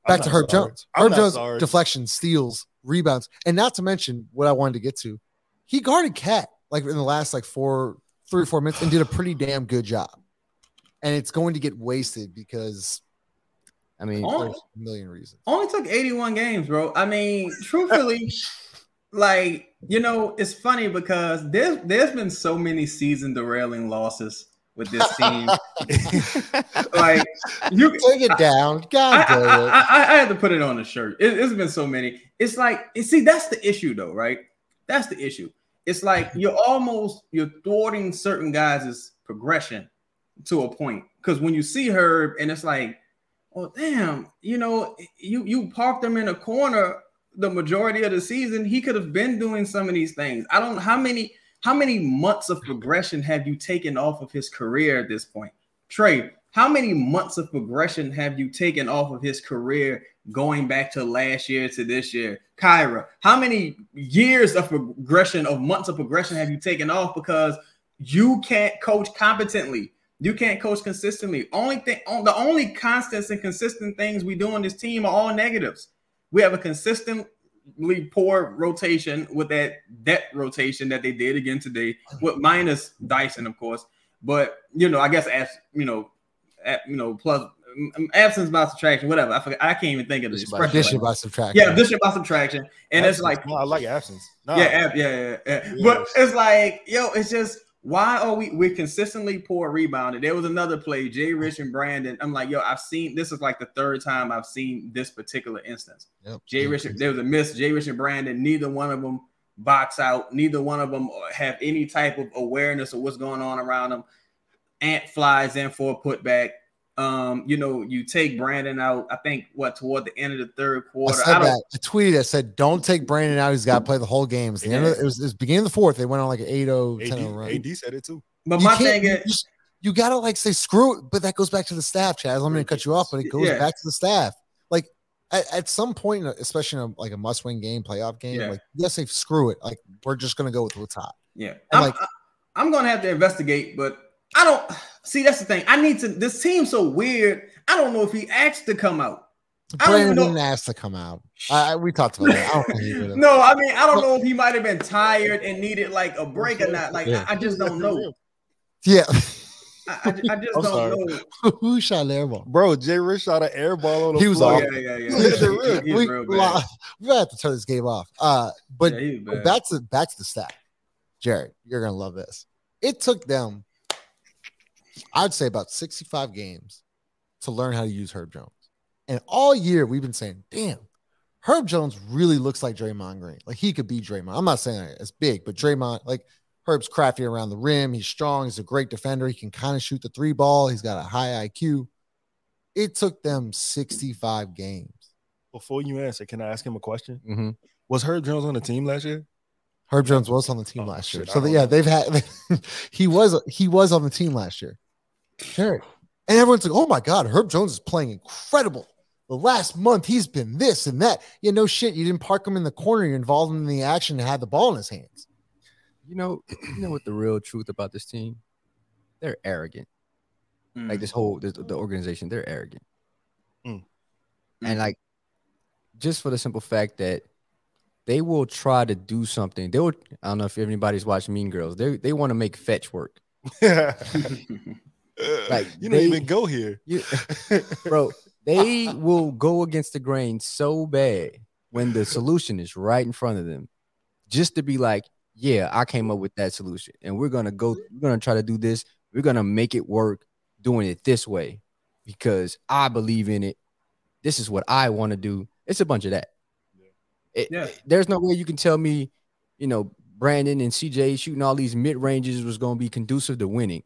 back to Herb sorry. Jones. Herb Jones sorry. deflection, steals, rebounds, and not to mention what I wanted to get to. He guarded Cat like in the last like four. three or four minutes and did a pretty damn good job. And it's going to get wasted because, I mean, only, there's a million reasons. Only took eighty-one games, bro. I mean, truthfully, like, you know, it's funny because there's, there's been so many season-derailing losses with this team. Like, you take it down. God I, damn it. I, I, I had to put it on the shirt. It, it's been so many. It's like, see, that's the issue, though, right? That's the issue. It's like you're almost you're thwarting certain guys' progression to a point. Because when you see Herb and it's like, oh damn, you know, you you parked him in a corner the majority of the season. He could have been doing some of these things. I don't how many how many months of progression have you taken off of his career at this point? Trey, how many months of progression have you taken off of his career? Going back to last year to this year, Kyra, how many years of progression, of months of progression have you taken off because you can't coach competently? You can't coach consistently. Only thing, on, the only constants and consistent things we do on this team are all negatives. We have a consistently poor rotation with that depth rotation that they did again today, with minus Dyson, of course. But you know, I guess as you know, at, you know, plus. Absence by subtraction, whatever. I forget, I can't even think of the expression. Addition by subtraction. Yeah, addition by subtraction. And absence. It's like, no, I like absence. No. Yeah, ab- yeah, yeah, yeah. Yes. But it's like, yo, it's just why are we we're consistently poor rebounded? There was another play, Jay Rich and Brandon. I'm like, yo, I've seen this is like the third time I've seen this particular instance. Yep. Jay Rich, there was a miss. Jay Rich and Brandon. Neither one of them box out. Neither one of them have any type of awareness of what's going on around them. Ant flies in for a putback. Um, you know, you take Brandon out, I think, what, toward the end of the third quarter. I, I, don't... I tweeted that said, don't take Brandon out. He's got to play the whole game. It, the end of, it, was, it was beginning of the fourth. They went on like an eight oh, ten oh run. A D said it too. But you my thing is, you, you got to like say, screw it. But that goes back to the staff, Chaz. I'm going to cut you off, but it goes yeah. back to the staff. Like at, at some point, especially in a, like a must win game, playoff game, yeah. like, you got to say, screw it. Like, we're just going to go with what's hot. Yeah. And I'm, like, I, I'm going to have to investigate, but I don't see. That's the thing. I need to. This team's so weird. I don't know if he asked to come out. Brandon didn't ask to come out. I, I, we talked about that. I don't think he did. No, I mean, I don't know if he might have been tired and needed like a break or not. Like, yeah. I, I just don't know. Yeah. I, I, I just I'm don't sorry. know. Who shot an airball? Bro, Jay Rich shot an airball on the He was off. Yeah, yeah, yeah. yeah he, we, we, uh, we have to turn this game off. Uh, but yeah, back to back to the stat. Jared, you're gonna love this. It took them. I'd say about sixty-five games to learn how to use Herb Jones. And all year we've been saying, damn, Herb Jones really looks like Draymond Green. Like he could be Draymond. I'm not saying it's big, but Draymond, like Herb's crafty around the rim. He's strong. He's a great defender. He can kind of shoot the three ball. He's got a high I Q. It took them sixty-five games. Before you answer, can I ask him a question? Mm-hmm. Was Herb Jones on the team last year? Herb Jones was on the team oh, last year. Shit, so yeah, know. they've had, he was, he was on the team last year. Sure. And everyone's like, oh my God, Herb Jones is playing incredible. The last month he's been this and that. Yeah, no shit. You didn't park him in the corner. You involved him in the action and had the ball in his hands. You know, you know what the real truth about this team? They're arrogant. Mm. Like this whole, this, the organization, they're arrogant. Mm. And like, just for the simple fact that they will try to do something. They will, I don't know if anybody's watched Mean Girls. They they want to make fetch work. Like you don't they, even go here, you, bro. They will go against the grain so bad when the solution is right in front of them, just to be like, "Yeah, I came up with that solution, and we're gonna go. We're gonna try to do this. We're gonna make it work, doing it this way, because I believe in it. This is what I want to do." It's a bunch of that. Yeah. It, yeah. There's no way you can tell me, you know, Brandon and C J shooting all these mid ranges was gonna be conducive to winning.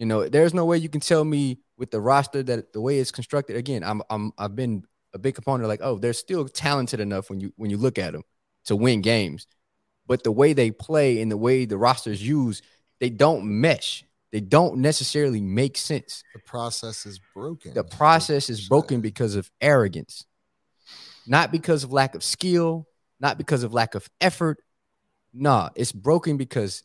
You know, there's no way you can tell me with the roster that the way it's constructed. Again, I'm I'm I've been a big component of like, oh, they're still talented enough when you when you look at them to win games, but the way they play and the way the roster's used, they don't mesh. They don't necessarily make sense. The process is broken. The process is broken because of arrogance, not because of lack of skill, not because of lack of effort. Nah, it's broken because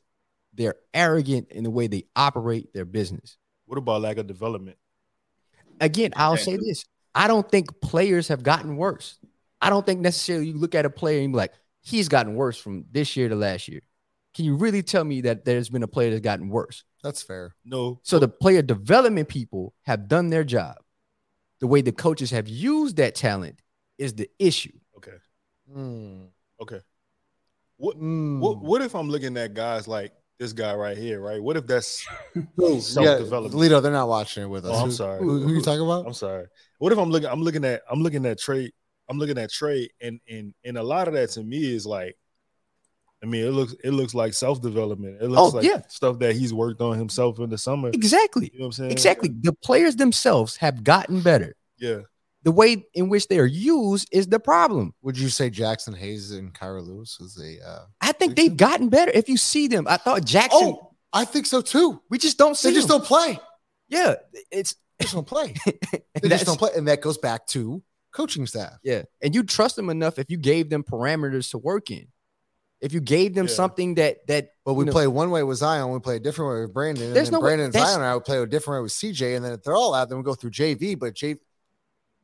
they're arrogant in the way they operate their business. What about lack of development? Again, I'll say this. I don't think players have gotten worse. I don't think necessarily you look at a player and be like, he's gotten worse from this year to last year. Can you really tell me that there's been a player that's gotten worse? That's fair. No. So the player development people have done their job. The way the coaches have used that talent is the issue. Okay. Mm. Okay. What, mm. what What if I'm looking at guys like this guy right here, right? What if that's self-development? Yeah, Lito, they're not watching it with us. Oh, I'm who, sorry. Who, who are you talking about? I'm sorry. What if I'm looking? I'm looking at. I'm looking at Trey. I'm looking at Trey, and and and a lot of that to me is like. I mean, it looks it looks like self-development. It looks oh, like yeah. stuff that he's worked on himself in the summer. Exactly. You know what I'm saying? Exactly. The players themselves have gotten better. Yeah. The way in which they are used is the problem. Would you say Jaxson Hayes and Kyra Lewis is a uh, I think they've gotten better. If you see them, I thought Jaxson. Oh, I think so too. We just don't see They just them. don't play. Yeah. It's they just don't play. They just don't play. And that goes back to coaching staff. Yeah. And you trust them enough if you gave them parameters to work in. If you gave them yeah. something that that, but we know, play one way with Zion, we play a different way with Brandon. And then no Brandon and Zion, I would play a different way with C J. And then if they're all out, then we we'll go through J V. But J V,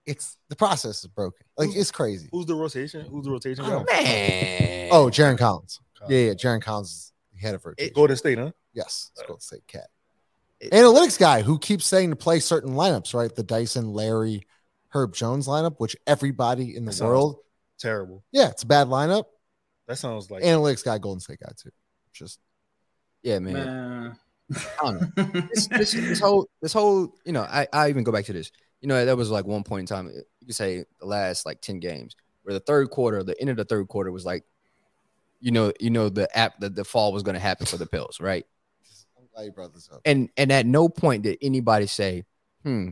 it's the process is broken. Like who's, it's crazy. Who's the rotation? Who's the rotation? Oh, man. oh Jaron Collins. Collins. Yeah, yeah. Jaron Collins is the head of rotation. Golden State, huh? Yes, it's uh, Golden State cat. It, Analytics guy who keeps saying to play certain lineups, right? The Dyson, Larry, Herb Jones lineup, which everybody in the world terrible. Yeah, it's a bad lineup. That sounds like analytics guy, Golden State guy too. Just yeah, man. man. I don't know. this, this, this whole, this whole, you know, I, I even go back to this. You know, that was like one point in time. You could say the last like ten games, where the third quarter, the end of the third quarter was like, you know, you know the app that the fall was going to happen for the Pels, right? I'm glad you brought this up. And and at no point did anybody say, hmm,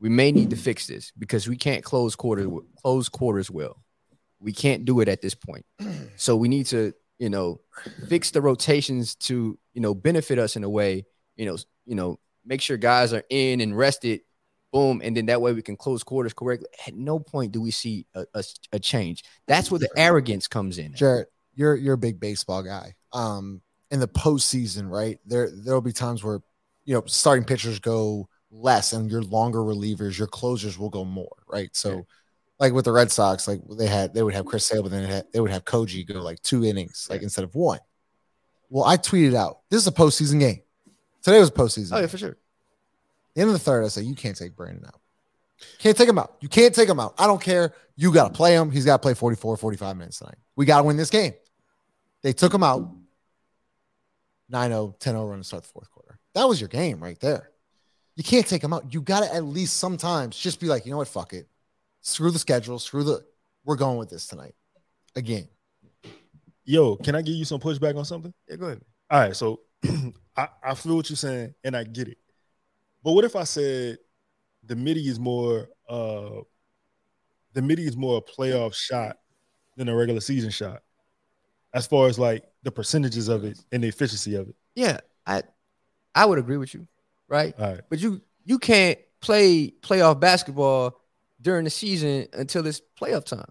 we may need to fix this because we can't close quarter close quarters well. We can't do it at this point. So we need to, you know, fix the rotations to, you know, benefit us in a way, you know, you know, make sure guys are in and rested, boom. And then that way we can close quarters correctly. At no point do we see a, a, a change. That's where the arrogance comes in. Jared, you're, you're a big baseball guy. Um, in the postseason, right? There, there'll be times where, you know, starting pitchers go less and your longer relievers, your closers will go more, right? So, yeah. Like with the Red Sox, like they had, they would have Chris Sale, but then they, had, they would have Koji go like two innings, like instead of one. Well, I tweeted out, this is a postseason game. Today was a postseason. Oh, yeah, game. For sure. The end of the third, I said, you can't take Brandon out. Can't take him out. You can't take him out. I don't care. You got to play him. He's got to play forty-four, forty-five minutes tonight. We got to win this game. They took him out. nine oh, ten oh run to start the fourth quarter. That was your game right there. You can't take him out. You got to at least sometimes just be like, you know what? Fuck it. Screw the schedule. Screw the. We're going with this tonight, again. Yo, can I give you some pushback on something? Yeah, go ahead. All right, so I, I feel what you're saying, and I get it. But what if I said the midi is more, uh, the midi is more a playoff shot than a regular season shot, as far as like the percentages of it and the efficiency of it. Yeah, I, I would agree with you, right? All right. But you you can't play playoff basketball during the season until it's playoff time.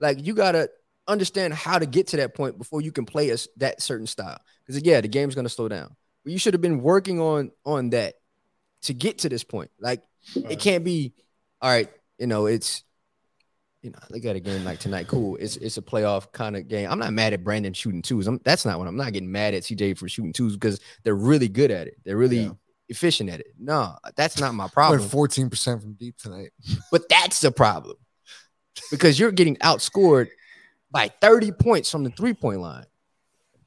Like, you got to understand how to get to that point before you can play a, that certain style. Because, yeah, the game's going to slow down. But you should have been working on on that to get to this point. Like, all it right. can't be, all right, you know, it's, you know, look at a game like tonight. Cool, it's it's a playoff kind of game. I'm not mad at Brandon shooting twos. I'm, that's not what I'm not getting mad at C J for shooting twos because they're really good at it. They're really yeah. efficient at it. No, that's not my problem. We're fourteen percent from deep tonight. But that's the problem. Because you're getting outscored by thirty points from the three-point line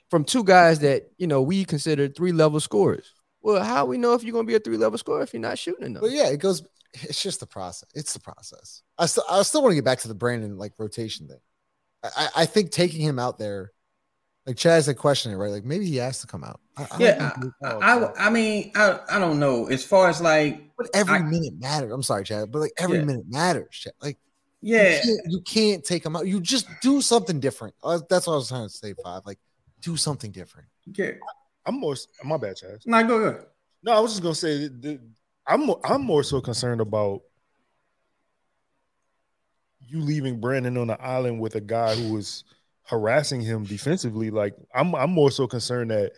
from two guys that, you know, we consider three-level scorers. Well, how do we know if you're going to be a three-level scorer if you're not shooting enough? Well, yeah, it goes – it's just the process. It's the process. I still I still want to get back to the Brandon, like, rotation thing. I, I think taking him out there – like Chaz had questioned it, right? Like maybe he has to come out. I, I yeah, I, I, I mean, I, I don't know. As far as like, but every I, minute mattered. I'm sorry, Chaz, but like every yeah. minute matters. Like, yeah, you can't, you can't take him out. You just do something different. That's what I was trying to say, Five. Like, do something different. Yeah, I'm more. My bad, Chaz. No, go ahead. No, I was just gonna say that I'm I'm more so concerned about you leaving Brandon on the island with a guy who was harassing him defensively. Like I'm I'm more so concerned that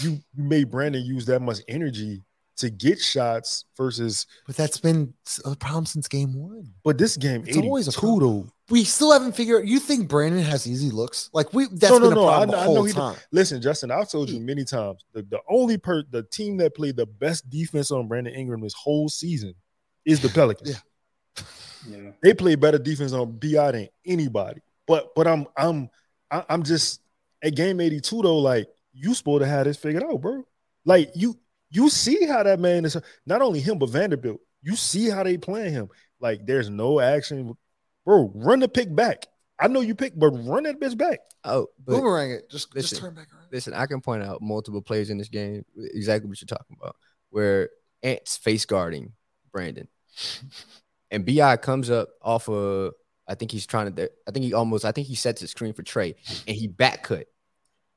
you made Brandon use that much energy to get shots versus. But that's been a problem since game one. But this game, it's always a poodle. We still haven't figured. You think Brandon has easy looks? Like we, that's no, no, been no. a problem I, the I whole know time. Did. Listen, Justin, I've told you many times. The, the only per the team that played the best defense on Brandon Ingram this whole season is the Pelicans. yeah. yeah, they play better defense on B I than anybody. But but I'm I'm I'm just at game eighty-two though. Like you supposed to have this figured out, bro. Like you you see how that man is. Not only him, but Vanderbilt. You see how they playing him. Like there's no action. Bro, run the pick back. I know you pick, but run that bitch back. Oh, boomerang it. Just, listen, just turn back around. Listen, I can point out multiple plays in this game, exactly what you're talking about, where Ant's face guarding Brandon. And B I comes up off of, I think he's trying to, I think he almost, I think he sets his screen for Trey, and he back cut.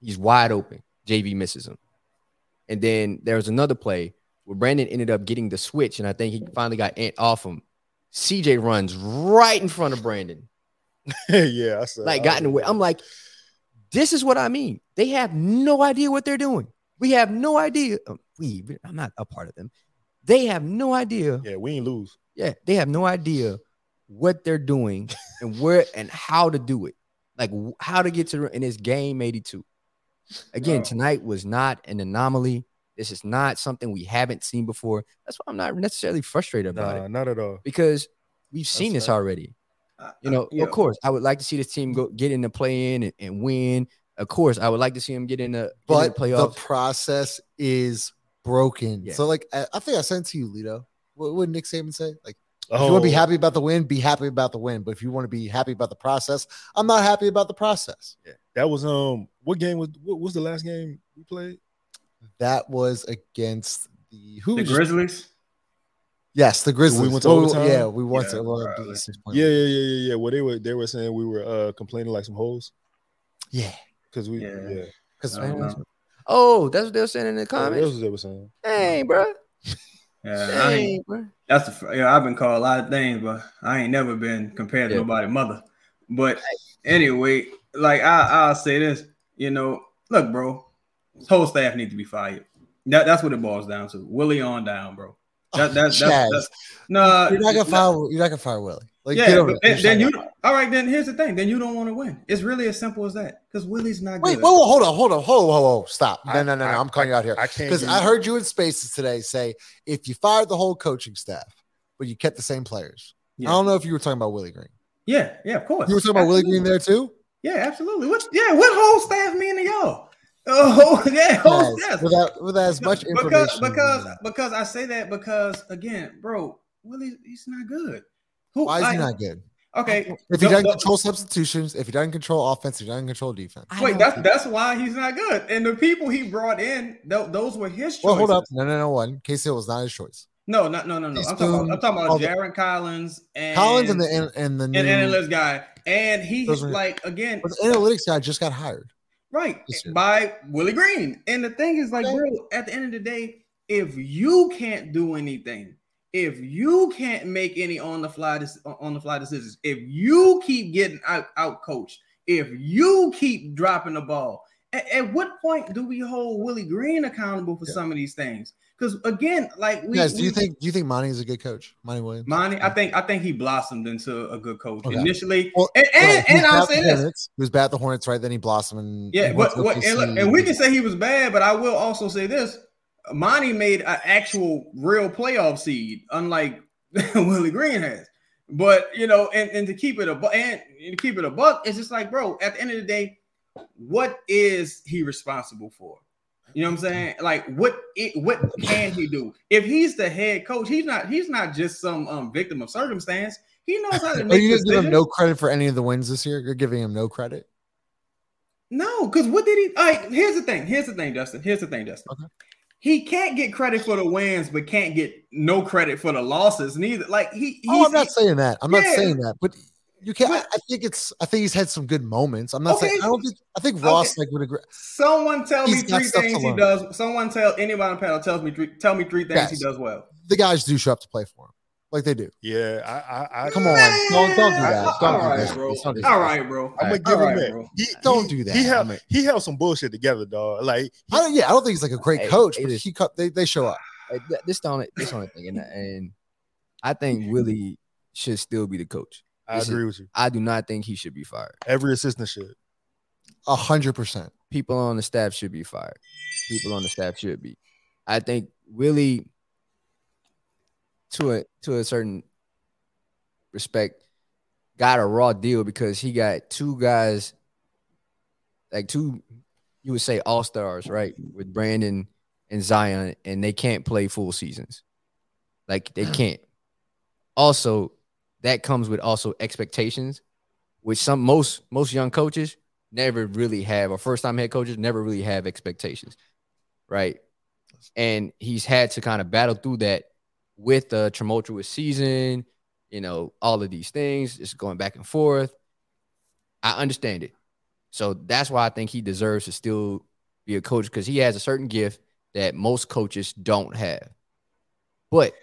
He's wide open. J V misses him. And then there was another play where Brandon ended up getting the switch, and I think he finally got Ant off him. C J runs right in front of Brandon. yeah, I said, like got in the way. I'm like, this is what I mean. They have no idea what they're doing. We have no idea. We, I'm not a part of them. They have no idea. Yeah, we ain't lose. Yeah, they have no idea what they're doing and where and how to do it. Like how to get to in this game eighty-two. Again, no. Tonight was not an anomaly. This is not something we haven't seen before. That's why I'm not necessarily frustrated about nah, it. Not at all. Because we've seen That's this right. already. Uh, you know, uh, yeah. Of course, I would like to see this team go get in the play-in and, and win. Of course, I would like to see them get in the, but in the playoffs. The process is broken. Yeah. So, like, I, I think I sent to you, Lito. What would Nick Saban say? Like, oh. If you want to be happy about the win, be happy about the win. But if you want to be happy about the process, I'm not happy about the process. Yeah. That was um. What game was? What was the last game we played? That was against the who? The Grizzlies. Yes, the Grizzlies. We went to overtime. Yeah, we went yeah, to overtime. Right. Yeah, yeah, yeah, yeah. Well, they were they were saying we were uh, complaining like some hoes. Yeah, because we. Yeah, because yeah. oh, that's what they were saying in the comments. Yeah, that's what they were saying. Hey, bro. Yeah, I ain't, that's the, yeah. I've been called a lot of things, but I ain't never been compared to yeah. nobody's mother. But anyway, like I, I'll say this, you know, look, bro. His whole staff needs to be fired. That, that's what it boils down to. Willie on down, bro. That, that, that, that, that's no. You're not gonna fire. You're not gonna fire Willie. Like, yeah, but then, then you. All right, then here's the thing. Then you don't want to win. It's really as simple as that. Because Willie's not. Wait, good. Whoa, whoa, hold on, hold on, hold, hold, hold, stop. No, I, no, no, no. I, I'm calling you out here. I can't. Because I heard you in Spaces today say if you fired the whole coaching staff, but you kept the same players. Yeah. I don't know if you were talking about Willie Green. Yeah, yeah, of course. You were talking absolutely. about Willie Green there too. Yeah, absolutely. What? Yeah, what whole staff mean to y'all? Oh yeah, oh, yes. Without without as much information. Because because, because I say that because again, bro, Willie, he's not good. Who, Why is I, he not good? Okay, if he no, doesn't no, control substitutions, if he doesn't control offense, if he doesn't control defense. Wait, that's that's why he's not good. And the people he brought in, th- those were his choices. Well, hold up, no, no, no, one. Case Hill was not his choice. No, not no, no, no. I'm talking, about, I'm talking about Jaron Collins and Collins and the and, and the new, and analytics guy, and he are, like again, but the analytics guy just got hired. Right, by Willie Green. And the thing is, like, bro, at the end of the day, if you can't do anything, if you can't make any on the fly on the fly decisions, if you keep getting out, out coached, if you keep dropping the ball, at, at what point do we hold Willie Green accountable for yeah. some of these things? Because again, like we guys, do you we, think do you think Monty is a good coach? Monty Williams. Monty, I think I think he blossomed into a good coach okay. initially. Well, and and, right. and I'll say this. Hornets. He was bad at the Hornets, right? Then he blossomed. And yeah, but, but and, look, and we can say he was bad, but I will also say this. Monty made an actual real playoff seed, unlike Willie Green has. But you know, and, and to keep it a and to keep it a buck, it's just like, bro, at the end of the day, what is he responsible for? You know what I'm saying? Like, what it, what can he do? If he's the head coach, he's not he's not just some um, victim of circumstance. He knows how to make decisions. Are you just giving him no credit for any of the wins this year? You're giving him no credit? No, because what did he... All right, here's the thing. Here's the thing, Dustin. Here's the thing, Dustin. Okay. He can't get credit for the wins, but can't get no credit for the losses neither. Like, he... Oh, I'm not saying that. I'm yeah. not saying that, but... You can't. I, I think it's. I think he's had some good moments. I'm not okay. saying. I don't think. I think Ross okay. like would agree. Someone tell he's me three things he does. Someone tell anybody on the panel tells me three, tell me three things guys, he does well. The guys do show up to play for him, like they do. Yeah. I. I, I come man. on. Don't, don't do that. Don't All do right, that. Bro. Don't do that. All right, bro. I'm gonna give All him right, that. Bro. He, don't do that. He held. I mean, he held some bullshit together, dog. Like, he, I don't, yeah, I don't think he's like a great hey, coach, hey, but he cut. They they show up. Hey, this on it. This on it. And I think Willie should still be the coach. I this agree is, with you. I do not think he should be fired. Every assistant should. A hundred percent. People on the staff should be fired. People on the staff should be. I think Willie, to a to a certain respect, got a raw deal because he got two guys, like two, you would say all-stars, right? With Brandon and Zion, and they can't play full seasons. Like, they can't. Also, that comes with also expectations, which some most most young coaches never really have, or first-time head coaches never really have expectations, right? And he's had to kind of battle through that with a tumultuous season, you know, all of these things, just going back and forth. I understand it. So that's why I think he deserves to still be a coach, because he has a certain gift that most coaches don't have. But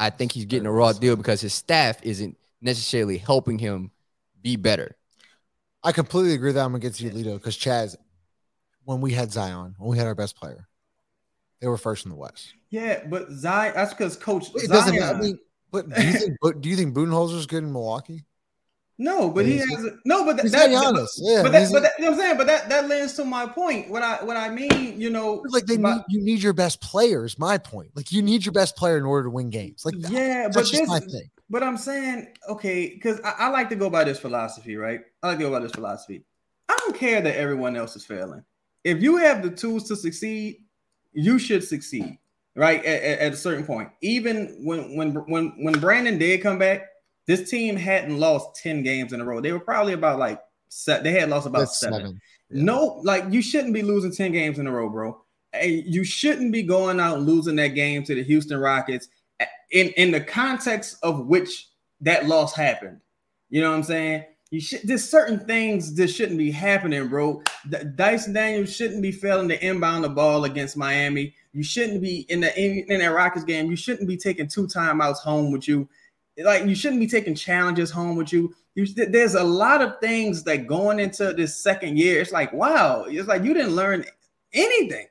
I think he's getting a raw deal because his staff isn't necessarily helping him be better. I completely agree with that. I'm going to get to you, Lito, because Chaz, when we had Zion, when we had our best player, they were first in the West. Yeah, but Zion, that's because Coach It Zion. doesn't I mean, but do you think, but do you think Budenholzer's good in Milwaukee? No, but he has no, but th- that's honest. Yeah, but that, but that, you know what I'm saying, but that, that lends to my point. What I what I mean, you know, like they my, need, you need your best player is my point. Like you need your best player in order to win games. Like yeah, that's but just this, my thing. But I'm saying okay, because I, I like to go by this philosophy, right? I like to go by this philosophy. I don't care that everyone else is failing. If you have the tools to succeed, you should succeed, right? At, at, at a certain point, even when when when when Brandon did come back. This team hadn't lost ten games in a row. They were probably about like set. They had lost about That's seven. seven. Yeah. No, like you shouldn't be losing ten games in a row, bro. Hey, you shouldn't be going out losing that game to the Houston Rockets in, in the context of which that loss happened. You know what I'm saying? You should. There's certain things that shouldn't be happening, bro. D- Dyson Daniels shouldn't be failing to inbound the ball against Miami. You shouldn't be in the in, in that Rockets game. You shouldn't be taking two timeouts home with you. Like, you shouldn't be taking challenges home with you. you. There's a lot of things that going into this second year, it's like, wow, it's like you didn't learn anything.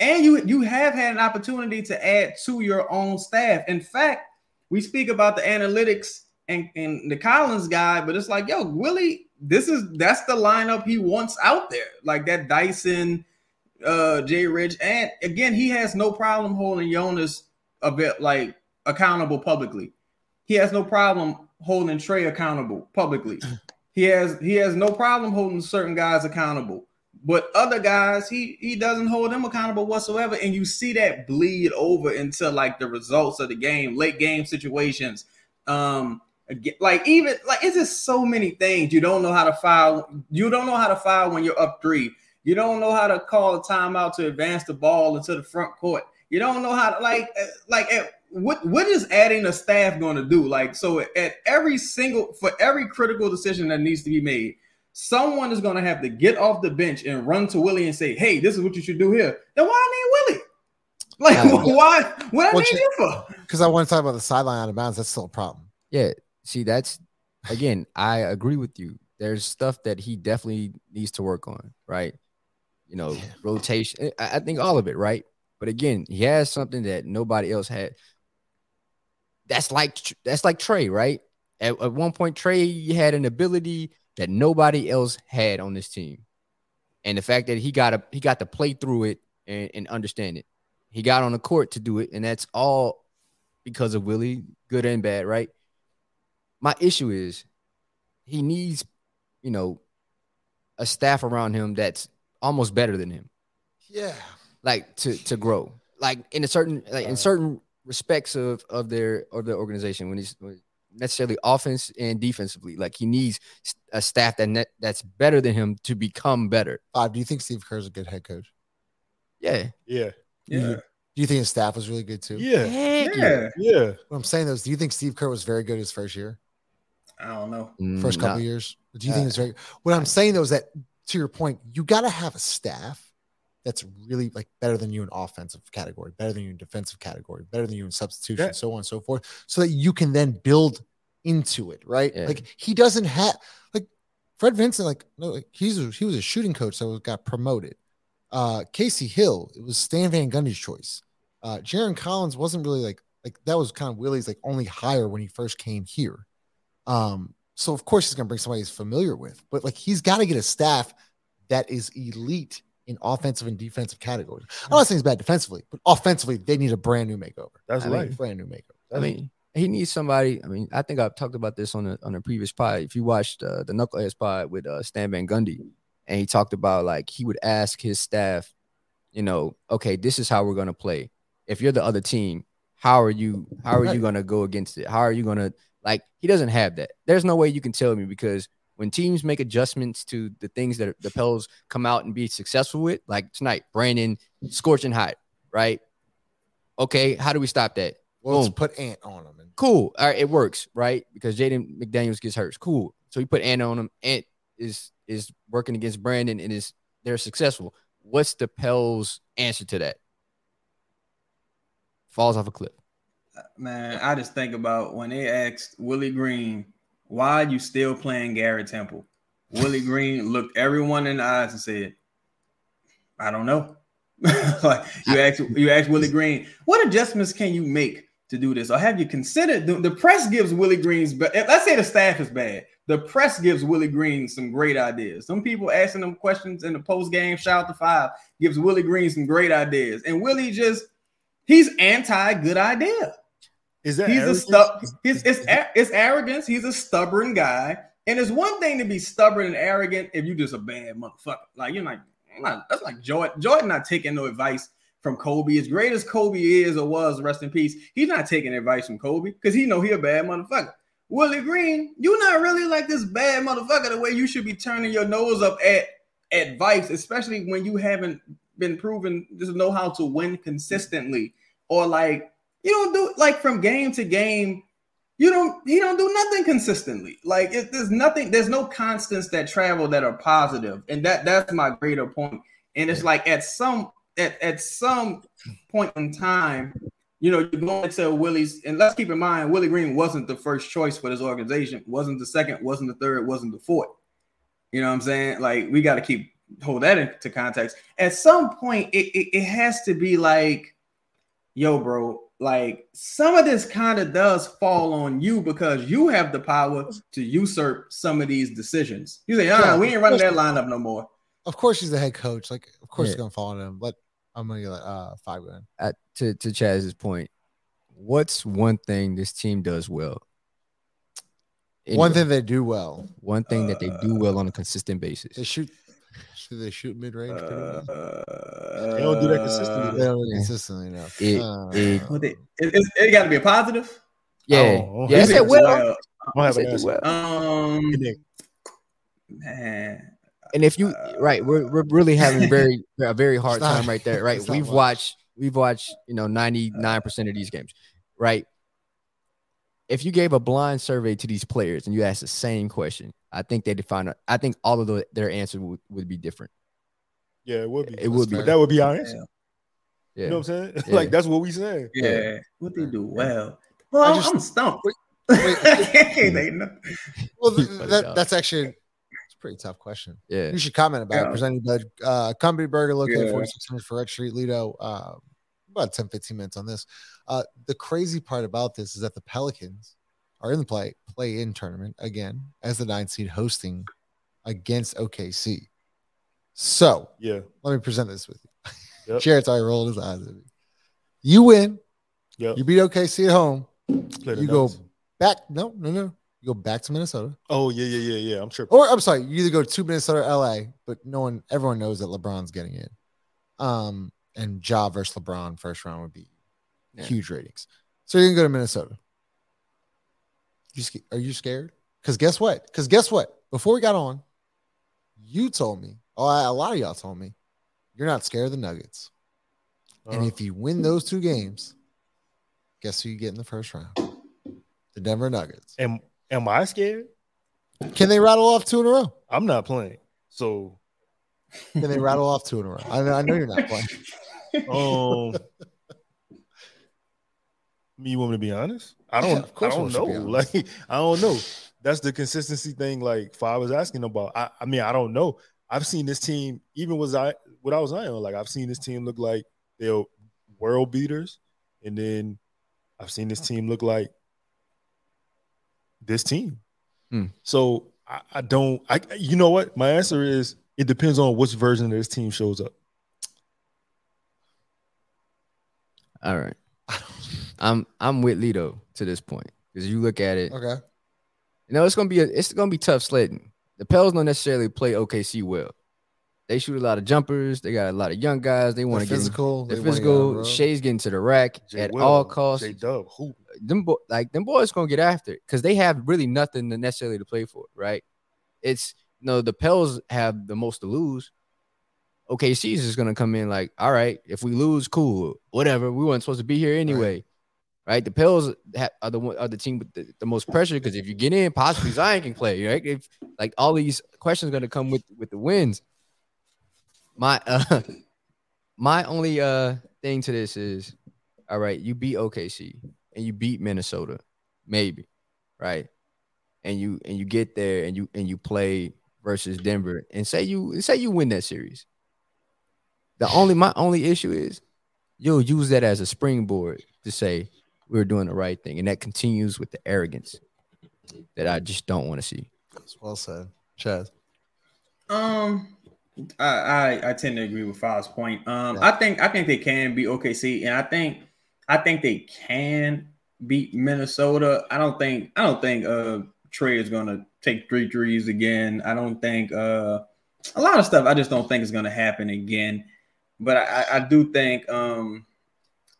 And you you have had an opportunity to add to your own staff. In fact, we speak about the analytics and, and the Collins guy, but it's like, yo, Willie, this is that's the lineup he wants out there. Like that Dyson, uh, Jay Ridge. And again, he has no problem holding Jonas a bit like accountable publicly. He has no problem holding Trey accountable publicly. He has he has no problem holding certain guys accountable. But other guys, he, he doesn't hold them accountable whatsoever. And you see that bleed over into, like, the results of the game, late game situations. Um, like, even – like, it's just so many things. You don't know how to foul. You don't know how to foul when you're up three. You don't know how to call a timeout to advance the ball into the front court. You don't know how to – like, like – What what is adding a staff going to do? Like, so at every single, for every critical decision that needs to be made, someone is going to have to get off the bench and run to Willie and say, hey, this is what you should do here. Then why I need Willie? Like, uh, why? What I need you, you for? Because I want to talk about the sideline out of bounds. That's still a problem. Yeah. See, that's, again, I agree with you. There's stuff that he definitely needs to work on, right? You know, yeah. rotation. I, I think all of it, right? But again, he has something that nobody else had. That's like that's like Trey, right? At, at one point, Trey had an ability that nobody else had on this team, and the fact that he got a he got to play through it and, and understand it. He got on the court to do it, and that's all because of Willie, good and bad, right? My issue is he needs, you know, a staff around him that's almost better than him. Yeah, like to to grow, like in a certain like in certain. respects of of their or their organization when he's necessarily offense and defensively. Like he needs a staff that net, that's better than him to become better. Bob, do you think Steve Kerr's a good head coach? Yeah, yeah, yeah. Do you, do you think his staff was really good too? Yeah, yeah, yeah. yeah. What I'm saying is, do you think Steve Kerr was very good his first year? I don't know. First couple nah. of years. Do you think uh, it's very – what I'm saying, though, is that, to your point, you got to have a staff that's really, like, better than you in offensive category, better than you in defensive category, better than you in substitution, yeah. so on and so forth, so that you can then build into it, right? Yeah. Like, he doesn't have – like, Fred Vincent, like, no, like he's a, he was a shooting coach that got promoted. Uh, Casey Hill, it was Stan Van Gundy's choice. Uh, Jaron Collins wasn't really, like – like, that was kind of Willie's, like, only hire when he first came here. Um, so, of course, he's going to bring somebody he's familiar with. But, like, he's got to get a staff that is elite in offensive and defensive categories. I'm not saying he's bad defensively, but offensively, they need a brand-new makeover. That's I right. Mean, brand-new makeover. I mean, he needs somebody. I mean, I think I've talked about this on a, on a previous pod. If you watched uh, the Knuckleheads pod with uh, Stan Van Gundy, and he talked about, like, he would ask his staff, you know, okay, this is how we're going to play. If you're the other team, how are you how are you going to go against it? How are you going to – like, he doesn't have that. There's no way you can tell me, because when teams make adjustments to the things that the Pels come out and be successful with, like tonight, Brandon scorching hot, right? Okay, how do we stop that? Well, let's put Ant on him. And- cool. All right, it works, right? Because Jaden McDaniels gets hurt. Cool. So you put Ant on him. Ant is is working against Brandon, and is they're successful. What's the Pels' answer to that? Falls off a cliff. Man, I just think about when they asked Willie Green, why are you still playing Garrett Temple? Willie Green looked everyone in the eyes and said, I don't know. Like, you asked, you asked Willie Green, what adjustments can you make to do this? Or have you considered the, the press gives Willie Green's – let's say the staff is bad. The press gives Willie Green some great ideas. Some people asking them questions in the post-game, shout to five, gives Willie Green some great ideas. And Willie just – he's anti-good idea. Is that he's arrogance? a stu- he's, it's, it's arrogance. He's a stubborn guy. And it's one thing to be stubborn and arrogant if you're just a bad motherfucker. Like, you're like, not, that's like Jordan. Jordan not taking no advice from Kobe. As great as Kobe is or was, rest in peace, he's not taking advice from Kobe because he know he a bad motherfucker. Willie Green, you're not really like this bad motherfucker the way you should be turning your nose up at advice, especially when you haven't been proven just know how to win consistently, or like you don't do like from game to game. You don't he don't do nothing consistently. Like it, there's nothing, there's no constants that travel that are positive, and that that's my greater point. And it's like at some at, at some point in time, you know, you're going to Willie's, and let's keep in mind Willie Green wasn't the first choice for this organization, wasn't the second, wasn't the third, wasn't the fourth. You know what I'm saying? Like we got to keep. Hold that into context. At some point, it, it, it has to be like, yo, bro, like some of this kind of does fall on you because you have the power to usurp some of these decisions. You say, ah, yeah, we ain't running that lineup no more. Of course, he's the head coach. Like, of course, yeah. he's gonna fall on him. But I'm gonna get like, uh, five grand. Uh, to to Chaz's point, what's one thing this team does well? Anyway, one thing they do well. One thing uh, that they do well on a consistent basis. They shoot. Do they shoot mid-range? Uh, they don't do that consistently. Uh, they don't do that consistently enough. It, uh, it, it, it, it got to be a positive. Yeah. Oh, yeah. Said well. Well. Said well. Um, man. And if you uh, right, we're we're really having very a very hard not, time right there. Right, we've watched we've watched you know ninety-nine percent of these games. Right. If you gave a blind survey to these players and you asked the same question, I think they define. I think all of the, their answers would, would be different. Yeah, it would be. It would be. That would be our answer. Yeah. You know what I'm saying? Yeah. Like that's what we say. Yeah. yeah. What they do well. Well, I just, I'm stumped. Wait, wait, well, that, that's actually it's a pretty tough question. Yeah. You should comment about yeah. it. Presenting by uh, Company Burger, located yeah. forty-six hundred Ferret Street, Lido. Uh, about ten, fifteen minutes on this. Uh, the crazy part about this is that the Pelicans are in the play play in tournament again as the nine seed hosting against O K C. So yeah, let me present this with you. Yep. Jared's already rolled his eyes at me. You win. Yep. You beat O K C at home. Play you go nuts. back. No, no, no. You go back to Minnesota. Oh yeah, yeah, yeah, yeah. I'm sure. Or I'm sorry. You either go to Minnesota or L A, but no one, everyone knows that LeBron's getting in. Um, and Ja versus LeBron first round would be yeah. huge ratings. So you're gonna go to Minnesota. You sc- are you scared? Because guess what? Because guess what? Before we got on, you told me, oh, I, a lot of y'all told me, you're not scared of the Nuggets. Uh, and if you win those two games, guess who you get in the first round? The Denver Nuggets. And Am I scared? Can they rattle off two in a row? I'm not playing. So can they rattle off two in a row? I know, I know you're not playing. Um, you want me to be honest? I don't. Yeah, of course I don't know. Like I don't know. That's the consistency thing. Like Fab was asking about. I, I mean, I don't know. I've seen this team, even was I what I was on, like I've seen this team look like they're world beaters, and then I've seen this team look like this team. Mm. So I, I don't. I you know what? My answer is it depends on which version of this team shows up. All right, I'm I'm with Lito to this point because you look at it. Okay, you know it's gonna be a, it's gonna be tough sledding. The Pels don't necessarily play O K C well. They shoot a lot of jumpers. They got a lot of young guys. They want to get physical. They're physical. Shea's getting to the rack at all costs. They dub who? Them bo- like them boys gonna get after it because they have really nothing to necessarily to play for, right? It's you know, the Pels have the most to lose. O K C is just gonna come in like, all right, if we lose, cool, whatever. We weren't supposed to be here anyway, right? right? The Pels have, are the are the team with the, the most pressure because if you get in, possibly Zion can play, right? If like all these questions are gonna come with with the wins. My uh, my only uh thing to this is, all right, you beat O K C and you beat Minnesota, maybe, right? And you and you get there and you and you play versus Denver and say you say you win that series. The only my only issue is you'll use that as a springboard to say we're doing the right thing, and that continues with the arrogance that I just don't want to see. That's well said, Chaz. Um. I, I I tend to agree with Five's point. Um, yeah. I think I think they can beat O K C, and I think I think they can beat Minnesota. I don't think I don't think uh Trey is gonna take three threes again. I don't think uh a lot of stuff. I just don't think is gonna happen again. But I, I do think um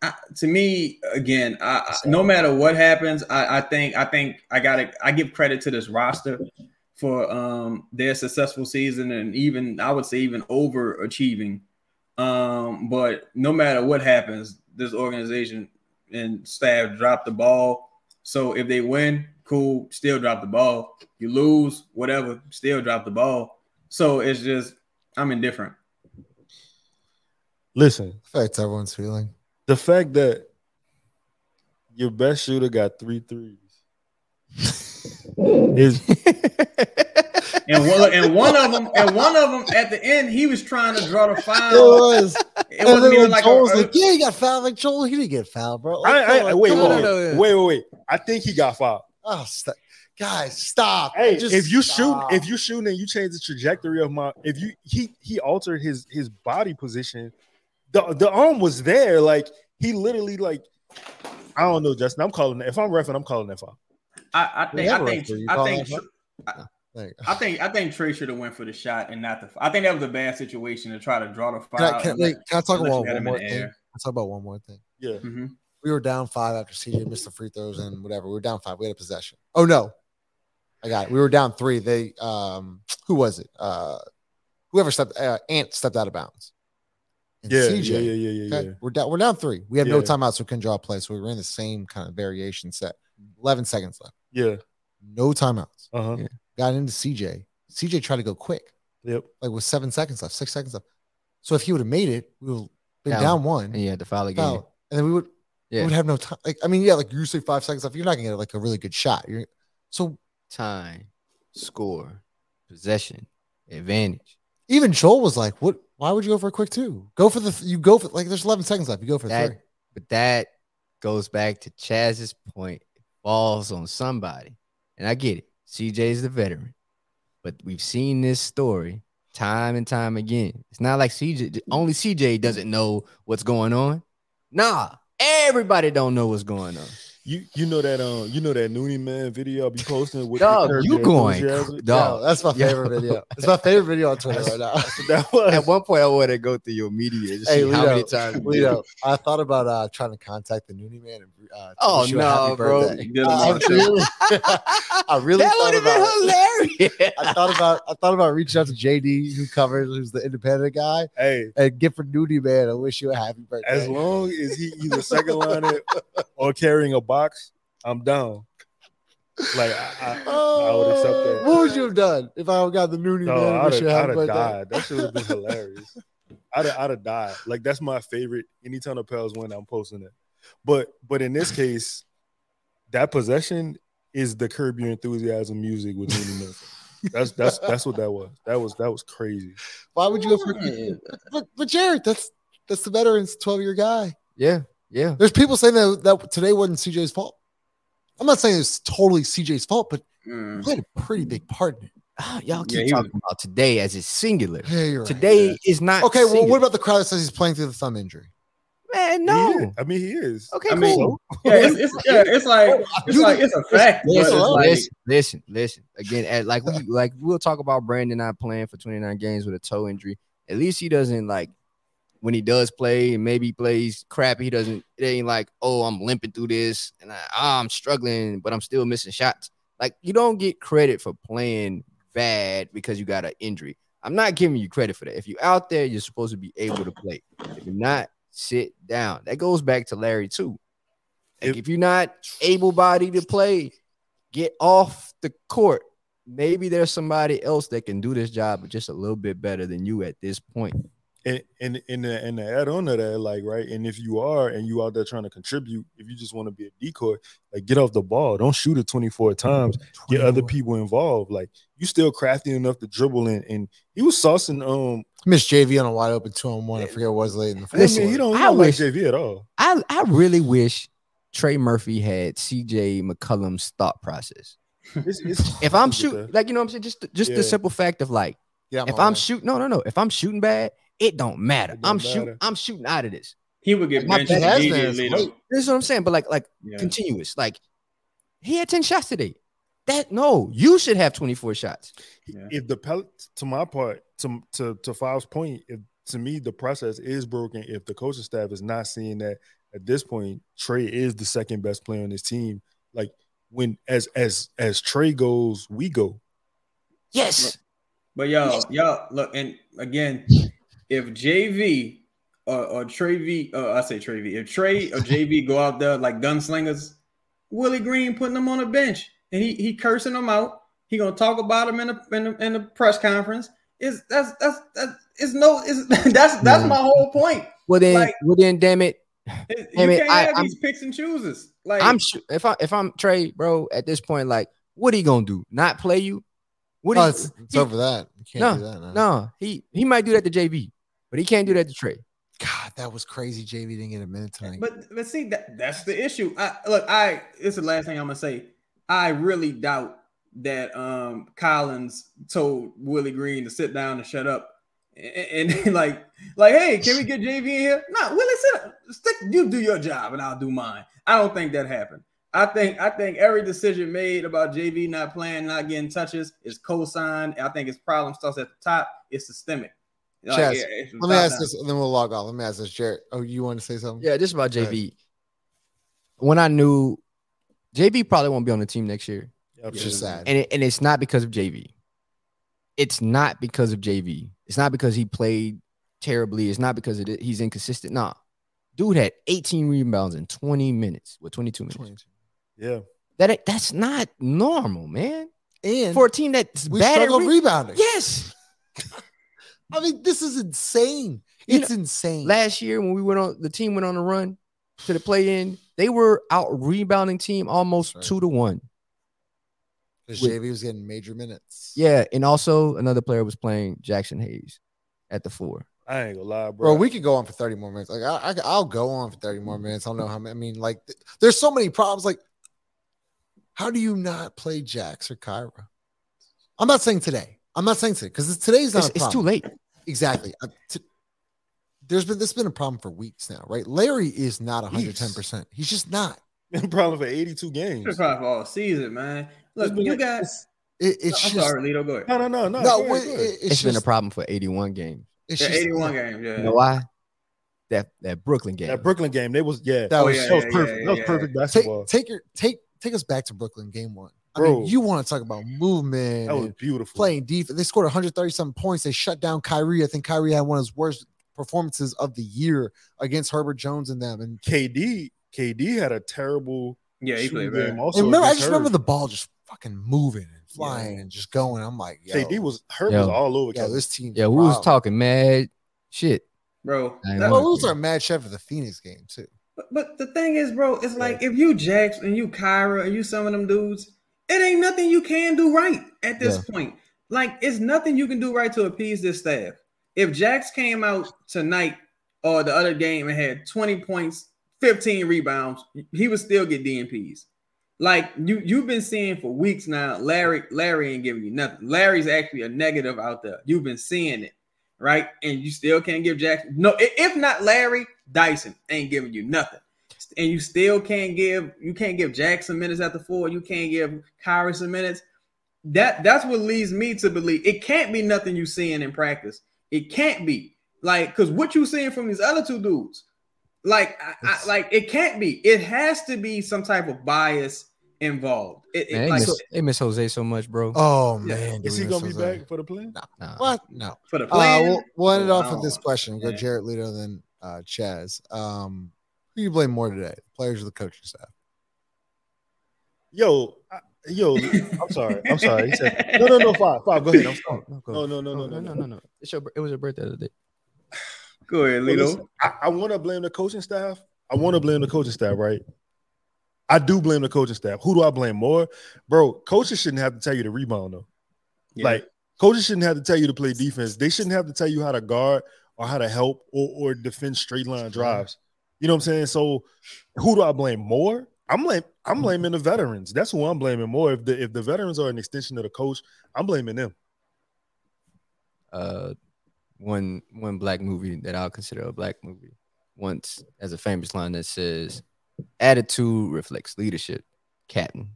I, to me again, I, I no matter what happens, I, I think I think I gotta I give credit to this roster for um, their successful season and even, I would say, even overachieving. Um, but no matter what happens, this organization and staff drop the ball. So if they win, cool, still drop the ball. You lose, whatever, still drop the ball. So it's just, I'm indifferent. Listen. Affects everyone's feeling. The fact that your best shooter got three threes. Is and one and one of them and one of them at the end he was trying to draw the foul. It was it wasn't even like, Joel's a, like yeah he got fouled like Joel he didn't get fouled bro. Like, I, I, I, wait, wait, wait wait wait wait I think he got fouled. Oh st- guys stop! Hey, Just if you stop. shoot if you shooting and you change the trajectory of my if you he he altered his his body position. The the arm was there like he literally like I don't know Justin I'm calling if I'm reffing I'm calling that foul. I, I think I think I think, I, I think I think Trey should have went for the shot and not the. I think that was a bad situation to try to draw the foul. Can I, can, like, can I talk about one more thing? Can I talk about one more thing? Yeah, mm-hmm. We were down five after C J missed the free throws and whatever. We were down five. We had a possession. Oh no, I got it. We were down three. They um, who was it? Uh, whoever stepped uh, Ant stepped out of bounds. And yeah, C J, yeah, yeah, yeah, yeah, okay? yeah. We're down. We're down three. We have yeah. no timeouts, so we couldn't draw a play. So we were in the same kind of variation set. eleven seconds left. Yeah. No timeouts. Uh-huh. Yeah. Got into C J. C J tried to go quick. Yep. Like with seven seconds left, six seconds left. So if he would have made it, we would have been down, down one. And you had to foul again. Foul. And then we would, yeah. we would have no time. Like, I mean, yeah, like you say five seconds left. You're not going to get like a really good shot. You're So time, score, possession, advantage. Even Joel was like, what? Why would you go for a quick two? Go for the, you go for, like there's eleven seconds left. You go for that, three. But that goes back to Chaz's point. Balls on somebody, and I get it. C J's the veteran, but we've seen this story time and time again. It's not like C J only C J doesn't know what's going on. Nah, everybody don't know what's going on. You you know that um you know that Noonie Man video I'll be posting with dog, you going dog. Yo, that's my favorite Yo. video. It's my favorite video on Twitter right now. That was, at one point I want to go through your media. Just hey, see how know, many times we know. I thought about uh trying to contact the Noonie Man and uh, oh no, bro. I really, I really that would have been hilarious. I thought about I thought about reaching out to J D who covers who's the independent guy. Hey, and get for Noonie Man. I wish you a happy birthday. As long as he either second line it or carrying a box. Box, I'm down. Like I, I, uh, I would accept that. What would you have done if I got the new new no, man? I'd have like died. That, that shit would have been hilarious. I'd I'd have died. Like that's my favorite. Anytime the Pels win, I'm posting it. But but in this case, that possession is the Curb Your Enthusiasm music with Jimmy Memphis. That's that's that's what that was. That was that was crazy. Why would you go for? But but Jared, that's that's the veteran's twelve-year guy. Yeah, yeah. There's people saying that that today wasn't C J's fault. I'm not saying it's totally C J's fault, but mm. played a pretty big part in it. Oh, y'all keep yeah, talking was... about today as it's singular. Yeah, right. Today yeah. is not okay. Singular. Well, what about the crowd that says he's playing through the thumb injury? Man, no. I mean, he is. Okay, I cool. Mean, yeah, it's, it's, yeah, it's like it's like it's a fact. Listen, like... listen, listen, listen. Again, like we like we'll talk about Brandon not playing for twenty-nine games with a toe injury. At least he doesn't like. When he does play and maybe plays crappy, he doesn't, it ain't like, oh, I'm limping through this and I, oh, I'm struggling, but I'm still missing shots. Like, you don't get credit for playing bad because you got an injury. I'm not giving you credit for that. If you're out there, you're supposed to be able to play. If you're not, sit down. That goes back to Larry, too. Like, if, if you're not able-bodied to play, get off the court. Maybe there's somebody else that can do this job just a little bit better than you at this point. And and and the, and the add on to that, like, right, and if you are and you out there trying to contribute, if you just want to be a decoy, like, get off the ball. Don't shoot it twenty-four times. twenty-four. Get other people involved. Like, you still crafty enough to dribble in. And he was saucing. Um, Miss J V on a wide open two-on-one. I forget what was late in the fourth. I mean, he don't, he don't wish, like J V at all. I, I really wish Trey Murphy had C J McCollum's thought process. It's, it's, if I'm shooting, like, you know what I'm saying? Just, just yeah. the simple fact of, like, yeah, I'm if I'm shooting, no, no, no. If I'm shooting bad, It don't matter. It don't I'm matter. shooting. I'm shooting out of this. He would get like, benched immediately. This is what I'm saying. But like, like yeah. continuous. Like he had ten shots today. That no, you should have twenty-four shots. Yeah. If the Pel- to my part, to to to Favre's point, if to me the process is broken. If the coaching staff is not seeing that at this point, Trey is the second best player on his team. Like when as as as Trey goes, we go. Yes. But y'all, yes. y'all look, and again. If J V or, or Trey V, uh, I say Trey V, if Trey or J V go out there like gunslingers, Willie Green putting them on a bench and he he cursing them out. He gonna talk about them in the in the, in the press conference. Is that's that's that's it's no is that's that's my whole point. Well then, like, well then, damn it, it damn you can't it, have I, these I'm, picks and chooses. Like I'm if I if I'm Trey, bro, at this point, like what are you gonna do? Not play you? What? Oh, it's, it's he, over that. You can't no, do that. No, no, he he might do that to J V. But he can't do that to Trey. God, that was crazy. J V didn't get a minute tonight. But but see, that, that's the issue. I look, I this is the last thing I'm gonna say. I really doubt that um Collins told Willie Green to sit down and shut up. And, and like, like, hey, can we get J V in here? No, Willie, sit up. Stick, you do your job and I'll do mine. I don't think that happened. I think I think every decision made about J V not playing, not getting touches is co-signed. I think his problem starts at the top, it's systemic. Like, Chaz, yeah, let me ask time. this, and then we'll log off. Let me ask this, Jared. Oh, you want to say something? Yeah, just about J V. When I knew J V probably won't be on the team next year, yep. which is sad, and it, and it's not because of J V. It's not because of J V. It's not because he played terribly. It's not because of it, he's inconsistent. Nah, dude had eighteen rebounds in twenty minutes, with well, twenty-two minutes. twenty-two. Yeah, that that's not normal, man. And for a team that's we bad struggle re- rebounding, yes. I mean, this is insane. It's you know, insane. Last year when we went on, the team went on a run to the play-in, they were out-rebounding team almost right. two to one. Because J V was getting major minutes. Yeah, and also another player was playing Jaxson Hayes at the four. I ain't gonna lie, bro. Bro, we could go on for thirty more minutes. Like I, I, I'll go on for thirty more minutes. I don't know how many. I mean, like, th- there's so many problems. Like, how do you not play Jax or Kyra? I'm not saying today. I'm not saying today because today's not. It's, a problem. It's too late. Exactly. I, to, there's been this has been a problem for weeks now, right? Larry is not one hundred ten percent. He's just not. Been a problem for eighty-two games. It's problem for all season, man. Look, you like, guys. It, it's no, I'm just, sorry, Lito. Go ahead. No, no, no, no. no ahead, it, it's it's just, been a problem for eighty-one games. It's yeah, just, eighty-one games. Yeah. You know why? That that Brooklyn game. That Brooklyn game. They was yeah. That oh, was, yeah, that was yeah, perfect. Yeah, that was yeah, perfect yeah. basketball. Take, take your take take us back to Brooklyn game one. I mean, bro, you want to talk about movement. That was beautiful. Playing defense. They scored one hundred thirty-something points. They shut down Kyrie. I think Kyrie had one of his worst performances of the year against Herb Jones and them. And K D, K D had a terrible Yeah, he played game also. And remember, I just Herb. remember the ball just fucking moving and flying yeah. and just going. I'm like, yo, K D was Herb yo, was all over. Yo, this team. Yeah, we was talking mad shit, bro. Well, was our mad shit for the Phoenix game too. But, but the thing is, bro, it's like yeah. if you Jax and you Kyra and you some of them dudes, it ain't nothing you can do right at this yeah. point. Like, it's nothing you can do right to appease this staff. If Jax came out tonight or the other game and had twenty points, fifteen rebounds, he would still get D N Ps. Like you, you've been seeing for weeks now, Larry, Larry ain't giving you nothing. Larry's actually a negative out there. You've been seeing it, right? And you still can't give Jackson. No, if not Larry, Dyson ain't giving you nothing. And you still can't give, you can't give Jackson minutes at the four. You can't give Kyrie some minutes. That, that's what leads me to believe it can't be nothing you seeing in practice. It can't be. Like, because what you seeing from these other two dudes, Like, I, I, like it can't be. It has to be some type of bias involved. It, man, it, they, like, miss, they miss Jose so much, bro. Oh, man. Is he going to be Jose. back for the play? No. Nah. What? No. For the play? Uh, we'll, we'll end it off with this question. We'll go Jared Leto, then uh, Chaz. Um, who you blame more today, players or the coaching staff? Yo, I, yo, I'm sorry. I'm sorry. He said, no, no, no, five. Five, go ahead. I'm sorry. No, no, no, no, no, no, no, no. It's your, it was your birthday the other day. Go ahead, Lito. I, I want to blame the coaching staff. I want to blame the coaching staff, right? I do blame the coaching staff. Who do I blame more? Bro, coaches shouldn't have to tell you to rebound, though. Yeah. Like, coaches shouldn't have to tell you to play defense. They shouldn't have to tell you how to guard or how to help or, or defend straight line drives. You know what I'm saying? So who do I blame more? I'm like, I'm blaming the veterans. That's who I'm blaming more. If the if the veterans are an extension of the coach, I'm blaming them. Uh One one black movie that I'll consider a black movie once has a famous line that says, "Attitude reflects leadership, Captain."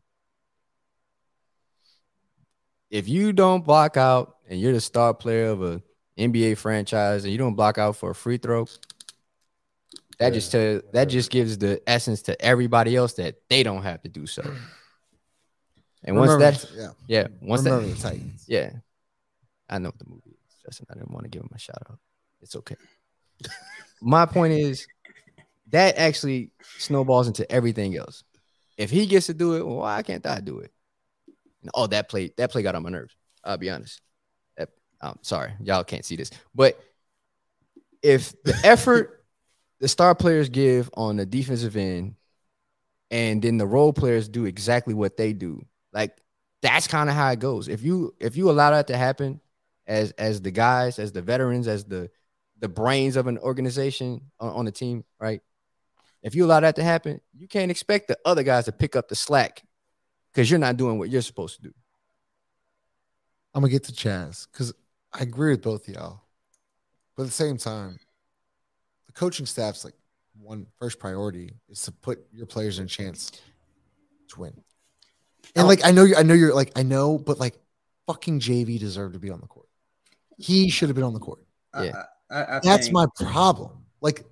If you don't block out and you're the star player of an N B A franchise and you don't block out for a free throw, that yeah. just tell, that just gives the essence to everybody else that they don't have to do so. And remember, once that, yeah, yeah once that, the Titans. yeah, I know the movie. Justin, I didn't want to give him a shout out. It's okay. My point is that actually snowballs into everything else. If he gets to do it, well, why can't I do it? And, oh, that play, that play got on my nerves. I'll be honest. That, I'm sorry. Y'all can't see this. But if the effort the star players give on the defensive end and then the role players do exactly what they do, like that's kind of how it goes. If you if you allow that to happen, As as the guys, as the veterans, as the, the brains of an organization on, on a team, right? If you allow that to happen, you can't expect the other guys to pick up the slack because you're not doing what you're supposed to do. I'm going to get to Chaz because I agree with both of y'all. But at the same time, the coaching staff's like one first priority is to put your players in a chance to win. And like, I know you, I know you're like, I know, but like fucking J V deserved to be on the court. He should have been on the court. Yeah, I, I, I That's think. my problem. Like,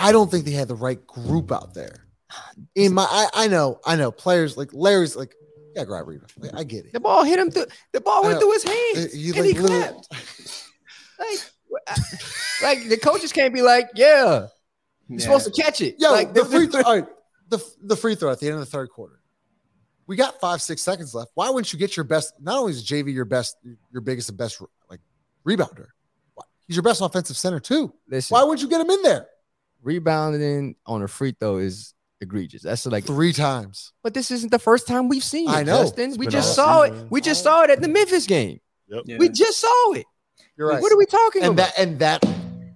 I don't think they had the right group out there. In my, I, I know, I know. Players like Larry's like, yeah, grab rebound. Like, I get it. The ball hit him through. The ball went through his hands, you, and like, he little... clapped. like, like the coaches can't be like, yeah, you're yeah. supposed to catch it. Yeah, like the free throw. Right, the the free throw at the end of the third quarter. We got five, six seconds left. Why wouldn't you get your best? Not only is J V your best, your biggest and best like. rebounder. He's your best offensive center too. Listen, why would you get him in there? Rebounding on a free throw is egregious. That's like three times. But this isn't the first time we've seen it. I know. Justin. We just saw it. We just saw it at the Memphis game. Yep. Yeah. We just saw it. You're right. What are we talking and about? That, and that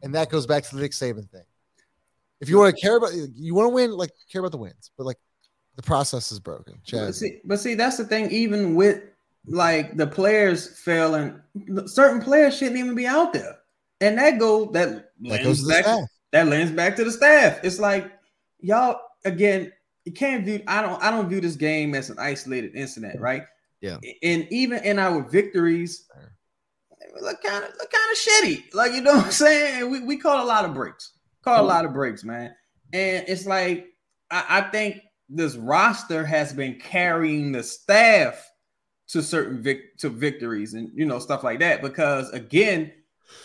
and that goes back to the Nick Saban thing. If you want to care about, you want to win, like care about the wins, but like the process is broken. But see, but see, that's the thing. Even with. Like the players failing, certain players shouldn't even be out there, and that go that that goes to the back, staff. That lends back to the staff. It's like y'all again. You can't view. I don't. I don't view this game as an isolated incident, right? Yeah. And even in our victories, look kind of look kind of shitty. Like you know what I'm saying. We we call a lot of breaks. Call mm-hmm. a lot of breaks, man. And it's like I, I think this roster has been carrying the staff to certain vic- to victories and, you know, stuff like that. Because, again,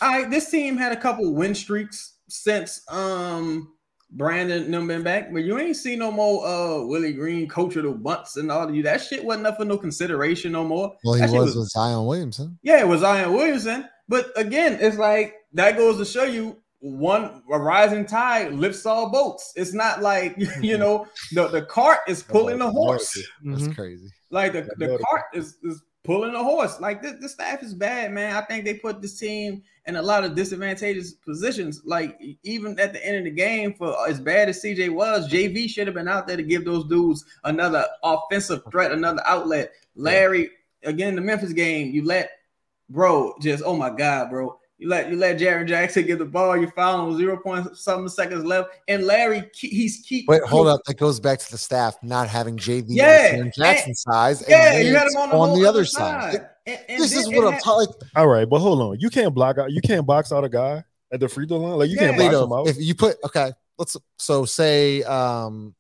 I this team had a couple win streaks since um Brandon them been back, but you ain't seen no more uh Willie Green cultural bunts and all of you. That shit wasn't up for no consideration no more. Well, he was, was with Zion Williamson. Yeah, it was Zion Williamson. But again, it's like that goes to show you one a rising tide lifts all boats. It's not like you know the, the cart is pulling the horse. That's mm-hmm. crazy. Like the, the cart is, is pulling the horse. Like this, this staff is bad, man. I think they put this team in a lot of disadvantageous positions. Like even at the end of the game, for as bad as C J was, J V should have been out there to give those dudes another offensive threat, another outlet. Larry, again, the Memphis game, you let bro just oh my god, bro. You let you let Jaron Jackson get the ball. You foul him zero point something seconds left, and Larry he's keep. Wait, hold up. That goes back to the staff not having J V yeah, on Jackson's side. Yeah, you had him on the, on the other side. side. And, and this then, is what I'm talking. All right, but hold on. You can't block out. You can't box out a guy at the free throw line. Like you yeah. can't box him out. If you put okay, let's so say um,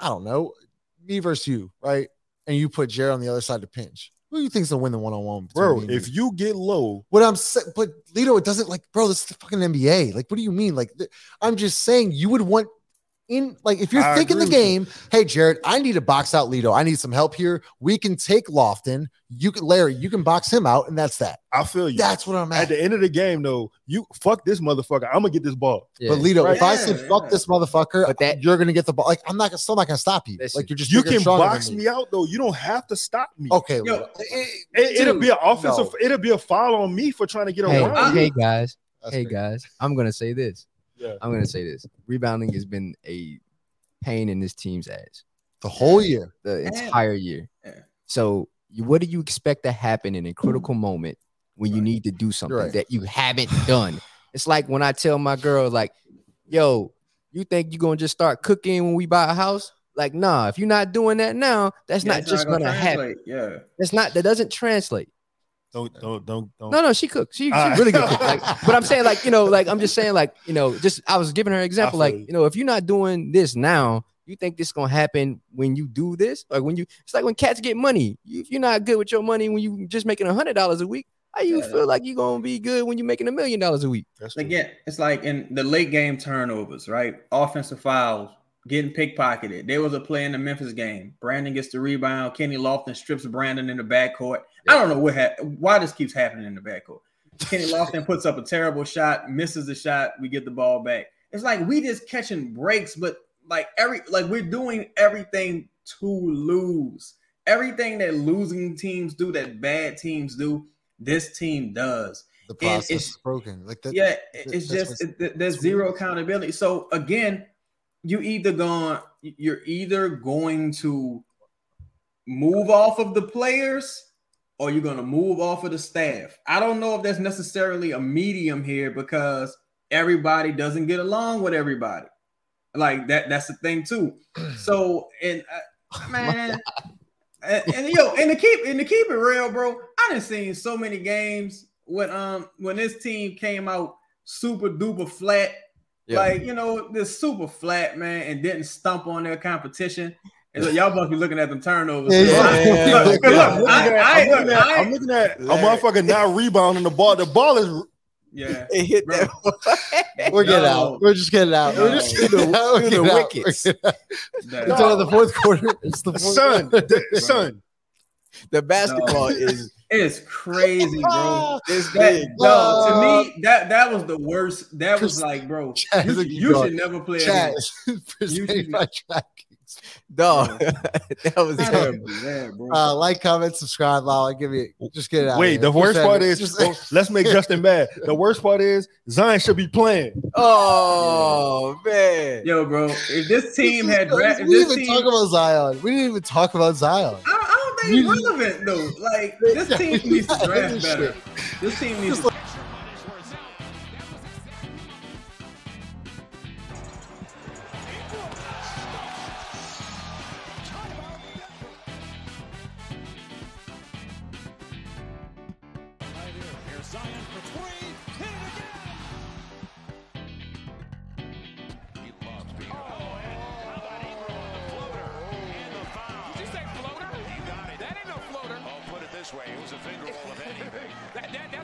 I don't know, me versus you, right? And you put Jaron on the other side to pinch. Who do you think's gonna win the one-on-one, bro? If you get low, what I'm saying, but Lito, it doesn't like, bro. This is the fucking N B A. Like, what do you mean? Like, th- I'm just saying you would want in, like, if you're I thinking the game, hey, Jared, I need to box out Lito. I need some help here. We can take Lofton. You can Larry. You can box him out, and that's that. I feel you. That's what I'm at. At the end of the game, though, you fuck this motherfucker. I'm gonna get this ball. Yeah. But Lito, right? if yeah, I said yeah. fuck this motherfucker, but that, you're gonna get the ball. Like I'm not, still not gonna stop you. Listen, like you're just you can box me. me out though. You don't have to stop me. Okay, Yo, it, it, dude, it'll be an offensive. No. It'll be a foul on me for trying to get hey, around. Hey guys, That's hey crazy. guys, I'm gonna say this. Yeah. I'm gonna say this. Rebounding has been a pain in this team's ass the whole year, the entire year. Yeah. So. What do you expect to happen in a critical moment when you need to do something right. that you haven't done? It's like when I tell my girl, like, yo, you think you're going to just start cooking when we buy a house? Like, nah, if you're not doing that now, that's yeah, not just going to happen. Yeah. That's not, that doesn't translate. Don't, don't, don't, don't. No, no, she cooks. She, she really good. Like, but I'm saying, like, you know, like, I'm just saying, like, you know, just, I was giving her an example, like, you know, if you're not doing this now, you think this is gonna happen when you do this? Like when you, it's like when cats get money. You, if you're not good with your money when you just making a hundred dollars a week, how you yeah. feel like you're gonna be good when you're making a million dollars a week? Again, it's like in the late game turnovers, right? Offensive fouls, getting pickpocketed. There was a play in the Memphis game. Brandon gets the rebound. Kenny Lofton strips Brandon in the backcourt. Yeah. I don't know what ha- why this keeps happening in the backcourt. Kenny Lofton puts up a terrible shot, misses the shot. We get the ball back. It's like we just catching breaks, but. Like every like we're doing everything to lose. Everything that losing teams do, that bad teams do, this team does. The process is broken. Like that, yeah, that, it's just it, there's zero accountability. So again, you either gone, you're either going to move off of the players or you're gonna move off of the staff. I don't know if there's necessarily a medium here because everybody doesn't get along with everybody. Like that, that's the thing too. So and uh, man, and, and yo, and to keep and to keep it real, bro, I done seen so many games when um when this team came out super duper flat, yeah. like you know this super flat man, and didn't stump on their competition. And so y'all must be looking at them turnovers. Yeah, yeah, yeah. Look, I'm, I, looking I, at, I, I'm looking at like, a motherfucker not rebounding the ball. The ball is. Yeah, it hit bro. that. We're getting no. out. We're just getting out. No. We're just getting the, out. We're getting the out. wickets. No. It's no. the fourth quarter. It's the fourth son, quarter. The, son. The basketball no. is it is crazy, bro. It's that, no, to me that that was the worst. That was like, bro, Chad, you, you should never play. Chad, you should my trackings. No, that was terrible. Bad, bro. Uh, like, comment, subscribe, Lala. Give me it. Just get it out. Wait, of the worst just part is bro, let's make Justin mad. The worst part is Zion should be playing. Oh man, yo, bro. If this team had, dra- we didn't even team... talk about Zion. We didn't even talk about Zion. I don't, I don't think it's relevant though. Like this team needs to draft better. This team needs. To way. It was a finger roll of anything. That, that, that.